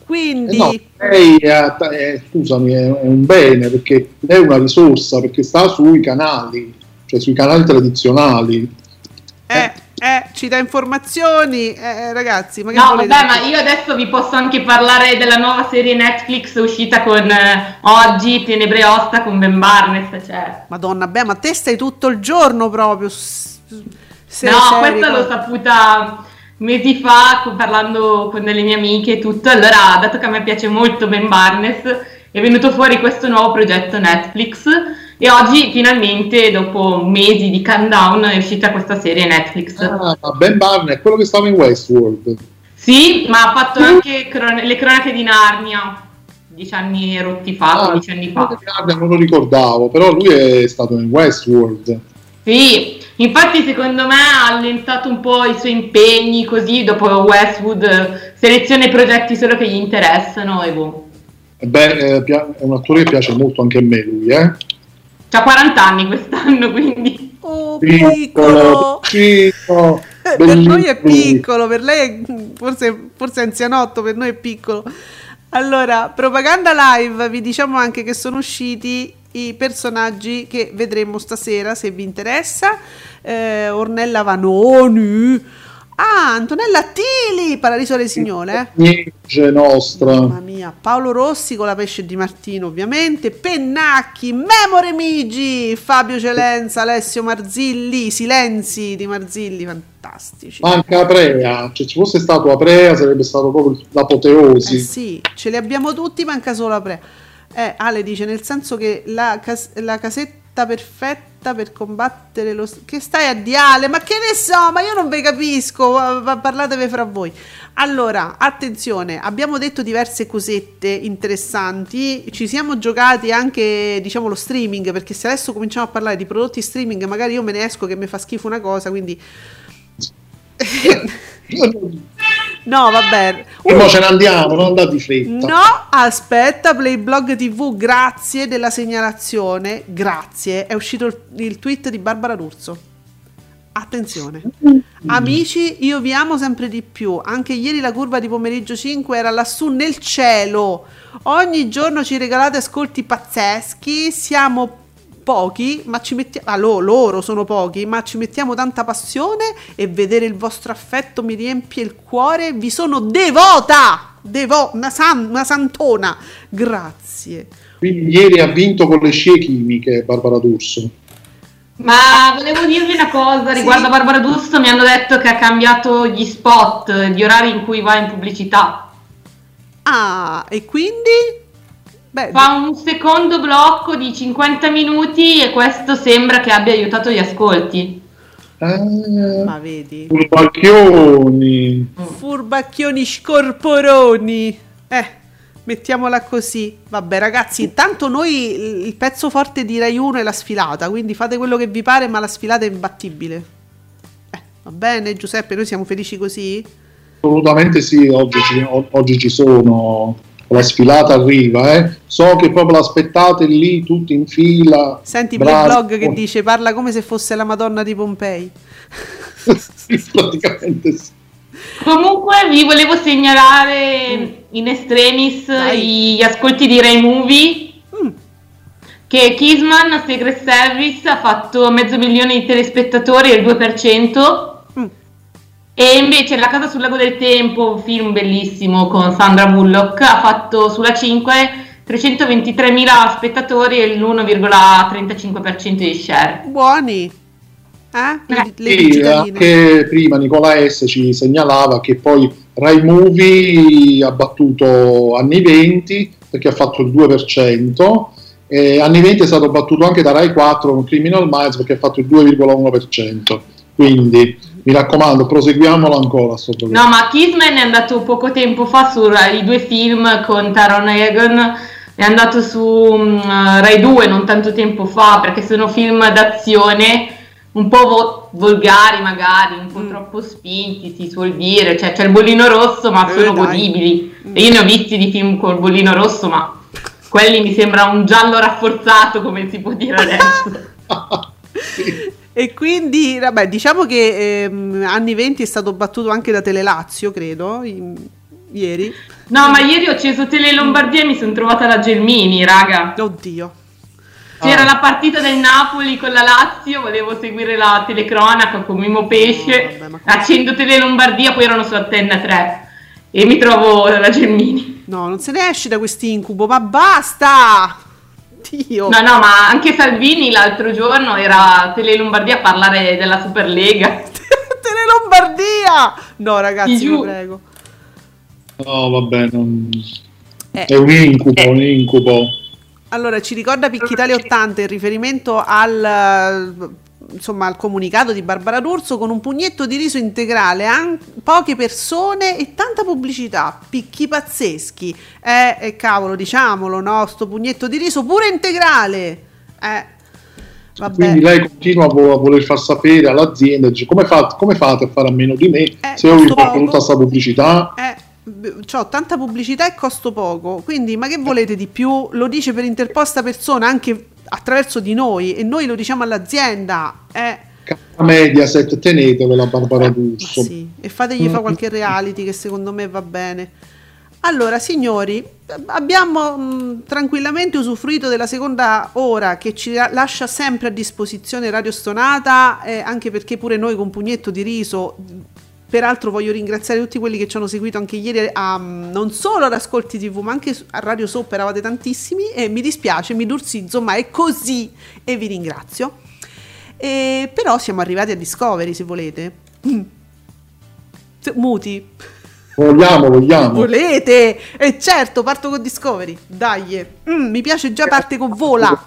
Quindi... Eh no, lei è, è, scusami, è un bene, perché è una risorsa, perché sta sui canali, cioè sui canali tradizionali. Eh. Eh, ci dà informazioni, eh, ragazzi. Ma che no, vabbè, ma io adesso vi posso anche parlare della nuova serie Netflix uscita con eh, oggi, Tenebre Osta, con Ben Barnes. Cioè. Madonna, beh, ma te stai tutto il giorno proprio. S- s- no, questa l'ho saputa mesi fa parlando con delle mie amiche e tutto. Allora, dato che a me piace molto Ben Barnes, è venuto fuori questo nuovo progetto Netflix. E oggi finalmente, dopo mesi di countdown, è uscita questa serie Netflix. Ah, Ben Barnes è quello che stava in Westworld. Sì, ma ha fatto anche cron- le cronache di Narnia dieci anni rotti fa, quindici ah, anni fa. Non lo ricordavo, però lui è stato in Westworld. Sì, infatti secondo me ha allentato un po' i suoi impegni, così dopo Westwood seleziona i progetti solo che gli interessano e boh. Beh, è un attore che piace molto anche a me lui, eh. C'ha quaranta anni quest'anno, quindi. Oh, piccolo! piccolo per noi è piccolo, per lei è forse, forse è anzianotto, per noi è piccolo. Allora, Propaganda Live, vi diciamo anche che sono usciti i personaggi che vedremo stasera, se vi interessa. Eh, Ornella Vanoni, Ah, Antonella Tili, Paradiso del Signore. Niente nostra. Mamma mia, Paolo Rossi con la pesce di Martino, ovviamente. Pennacchi, Memore Migi, Fabio Celenza, Alessio Marzilli, Silenzi di Marzilli, fantastici. Manca Aprea, cioè, ci fosse stato Aprea sarebbe stato proprio l'apoteosi. Eh sì, ce li abbiamo tutti, manca solo Aprea. Eh, Ale dice, nel senso che la, cas- la casetta perfetta per combattere lo... Che stai a diale? Ma che ne so, ma io non ve capisco, parlatevi fra voi. Allora, attenzione, abbiamo detto diverse cosette interessanti, ci siamo giocati anche, diciamo, lo streaming, perché se adesso cominciamo a parlare di prodotti streaming magari io me ne esco che mi fa schifo una cosa, quindi no, vabbè. E poi ce ne andiamo, non andate di fretta. No, aspetta, Playblog ti vu, grazie della segnalazione, grazie. È uscito il, il tweet di Barbara D'Urso. Attenzione. Amici, io vi amo sempre di più. Anche ieri la curva di pomeriggio cinque era lassù nel cielo. Ogni giorno ci regalate ascolti pazzeschi, siamo pochi, ma ci mettiamo, ah, lo, loro sono pochi, ma ci mettiamo tanta passione e vedere il vostro affetto mi riempie il cuore, vi sono devota, Devo... una, san... una santona, grazie. Quindi ieri ha vinto con le scie chimiche Barbara D'Urso. Ma volevo dirvi una cosa riguardo sì. a Barbara D'Urso, mi hanno detto che ha cambiato gli spot, gli orari in cui va in pubblicità. Ah, e quindi... Beh, fa un secondo blocco di cinquanta minuti e questo sembra che abbia aiutato gli ascolti. Eh, Ma vedi, furbacchioni, furbacchioni scorporoni. Eh, mettiamola così. Vabbè, ragazzi, intanto noi il pezzo forte di Rai uno è la sfilata, quindi fate quello che vi pare, ma la sfilata è imbattibile. Eh, va bene, Giuseppe, noi siamo felici così? Assolutamente sì, oggi ci, oggi ci sono. La sfilata arriva, eh. So che proprio l'aspettate lì tutti in fila. Senti Playblog che dice, parla come se fosse la Madonna di Pompei. Sì, praticamente sì. Comunque vi volevo segnalare mm. in estremis Dai. gli ascolti di Rai Movie mm. che Kissman Secret Service ha fatto mezzo milione di telespettatori, il due per cento. E invece La casa sul lago del tempo, un film bellissimo con Sandra Bullock, ha fatto sulla cinque trecentoventitremila spettatori e l'uno virgola trentacinque per cento di share. Buoni! Eh? Eh. Le, le sì, anche prima Nicola S. ci segnalava che poi Rai Movie ha battuto Anni venti perché ha fatto il due per cento, e Anni venti è stato battuto anche da Rai quattro con Criminal Minds perché ha fatto il due virgola uno per cento. Quindi mi raccomando, proseguiamolo ancora. No, ma Kissman è andato poco tempo fa su i due film con Taron Egerton, è andato su um, Rai due non tanto tempo fa, perché sono film d'azione un po' vo- volgari magari, un po' mm. troppo spinti, si suol dire, cioè c'è il bollino rosso ma eh, sono dai. godibili. Mm. E io ne ho visti di film col bollino rosso, ma quelli mi sembra un giallo rafforzato, come si può dire adesso. Sì. E quindi, vabbè, diciamo che ehm, Anni venti è stato battuto anche da Telelazio, credo, i- ieri. No, ma ieri ho acceso Tele Lombardia e mi sono trovata la Gelmini, raga. Oddio. C'era ah. la partita del Napoli con la Lazio, volevo seguire la telecronaca con Mimo Pesce. Oh, vabbè, accendo Tele Lombardia, poi erano su Antenna tre e mi trovo la Gelmini. No, non se ne esce da quest'incubo, ma basta! Dio. No, no, ma anche Salvini l'altro giorno era Tele Lombardia a parlare della Superlega. Tele Lombardia! No, ragazzi, vi prego. No, vabbè, non... eh. è un incubo, eh. un incubo. Allora, ci ricorda Picchitalia ottanta in riferimento al... insomma al comunicato di Barbara D'Urso, con un pugnetto di riso integrale, an- poche persone e tanta pubblicità, picchi pazzeschi, eh, eh cavolo, diciamolo, no, sto pugnetto di riso pure integrale, eh. Vabbè. Quindi lei continua a voler far sapere all'azienda, dice, come, fa- come fate a fare a meno di me, eh, se io vi porto tutta questa pubblicità, eh. C'ho tanta pubblicità e costo poco, quindi ma che volete di più? Lo dice per interposta persona anche attraverso di noi e noi lo diciamo all'azienda, eh. Mediaset, tenetevela Barbara D'Urso, eh, sì. E fategli fa qualche reality che secondo me va bene. Allora signori, abbiamo mh, tranquillamente usufruito della seconda ora che ci ra- lascia sempre a disposizione Radio Stonata, eh, anche perché pure noi con pugnetto di riso Peraltro voglio ringraziare tutti quelli che ci hanno seguito anche ieri, a, non solo ad Ascolti tivù ma anche a Radio Soap, eravate tantissimi e mi dispiace, mi dursizzo, ma è così e vi ringrazio. E però siamo arrivati a Discovery, se volete. Muti. Vogliamo, vogliamo. Volete? E certo, parto con Discovery. Dai, mm, mi piace già, parte con Vola.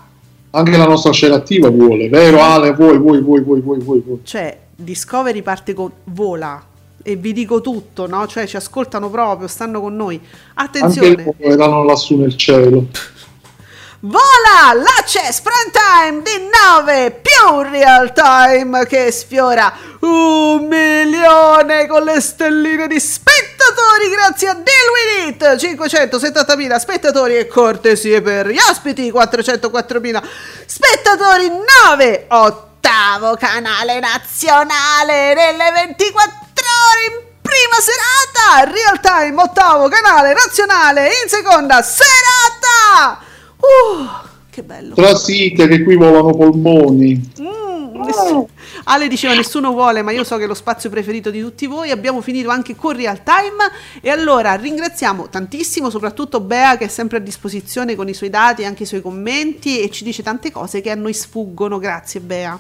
Anche la nostra scena attiva vuole, vero Ale? Vuoi, vuoi, vuoi, vuoi, vuoi, vuoi. Cioè, Discovery parte con Vola. E vi dico tutto, no? Cioè, ci ascoltano proprio, stanno con noi. Attenzione. Anche erano lassù nel cielo. Vola! L'access prime time di Nove più real time che sfiora un milione con le stelline di spettatori grazie a Deal With It, cinquecentosettantamila spettatori e cortesie per gli ospiti, quattrocentoquattromila spettatori. Nove, ottavo canale nazionale nelle ventiquattro ore in prima serata, real time ottavo canale nazionale in seconda serata. Uh, che bello. Trasite che qui volano polmoni. Mm, oh. Ale diceva nessuno vuole, ma io so che è lo spazio preferito di tutti voi. Abbiamo finito anche con Real Time e allora ringraziamo tantissimo soprattutto Bea, che è sempre a disposizione con i suoi dati e anche i suoi commenti e ci dice tante cose che a noi sfuggono. Grazie Bea.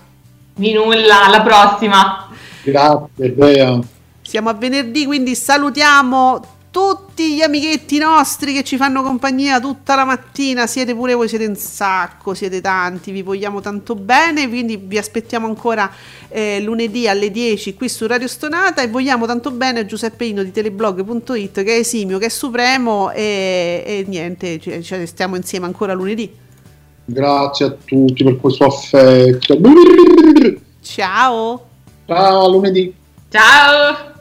Di nulla, alla prossima. Grazie Bea. Siamo a venerdì, quindi salutiamo tutti gli amichetti nostri che ci fanno compagnia tutta la mattina. Siete pure voi, siete un sacco, siete tanti, vi vogliamo tanto bene, quindi vi aspettiamo ancora eh, lunedì alle dieci qui su Radio Stonata e vogliamo tanto bene a Giuseppeino di teleblog punto it, che è esimio, che è supremo e, e niente, cioè, cioè, stiamo insieme ancora lunedì. Grazie a tutti per questo affetto. Ciao. Ciao, a lunedì. Ciao.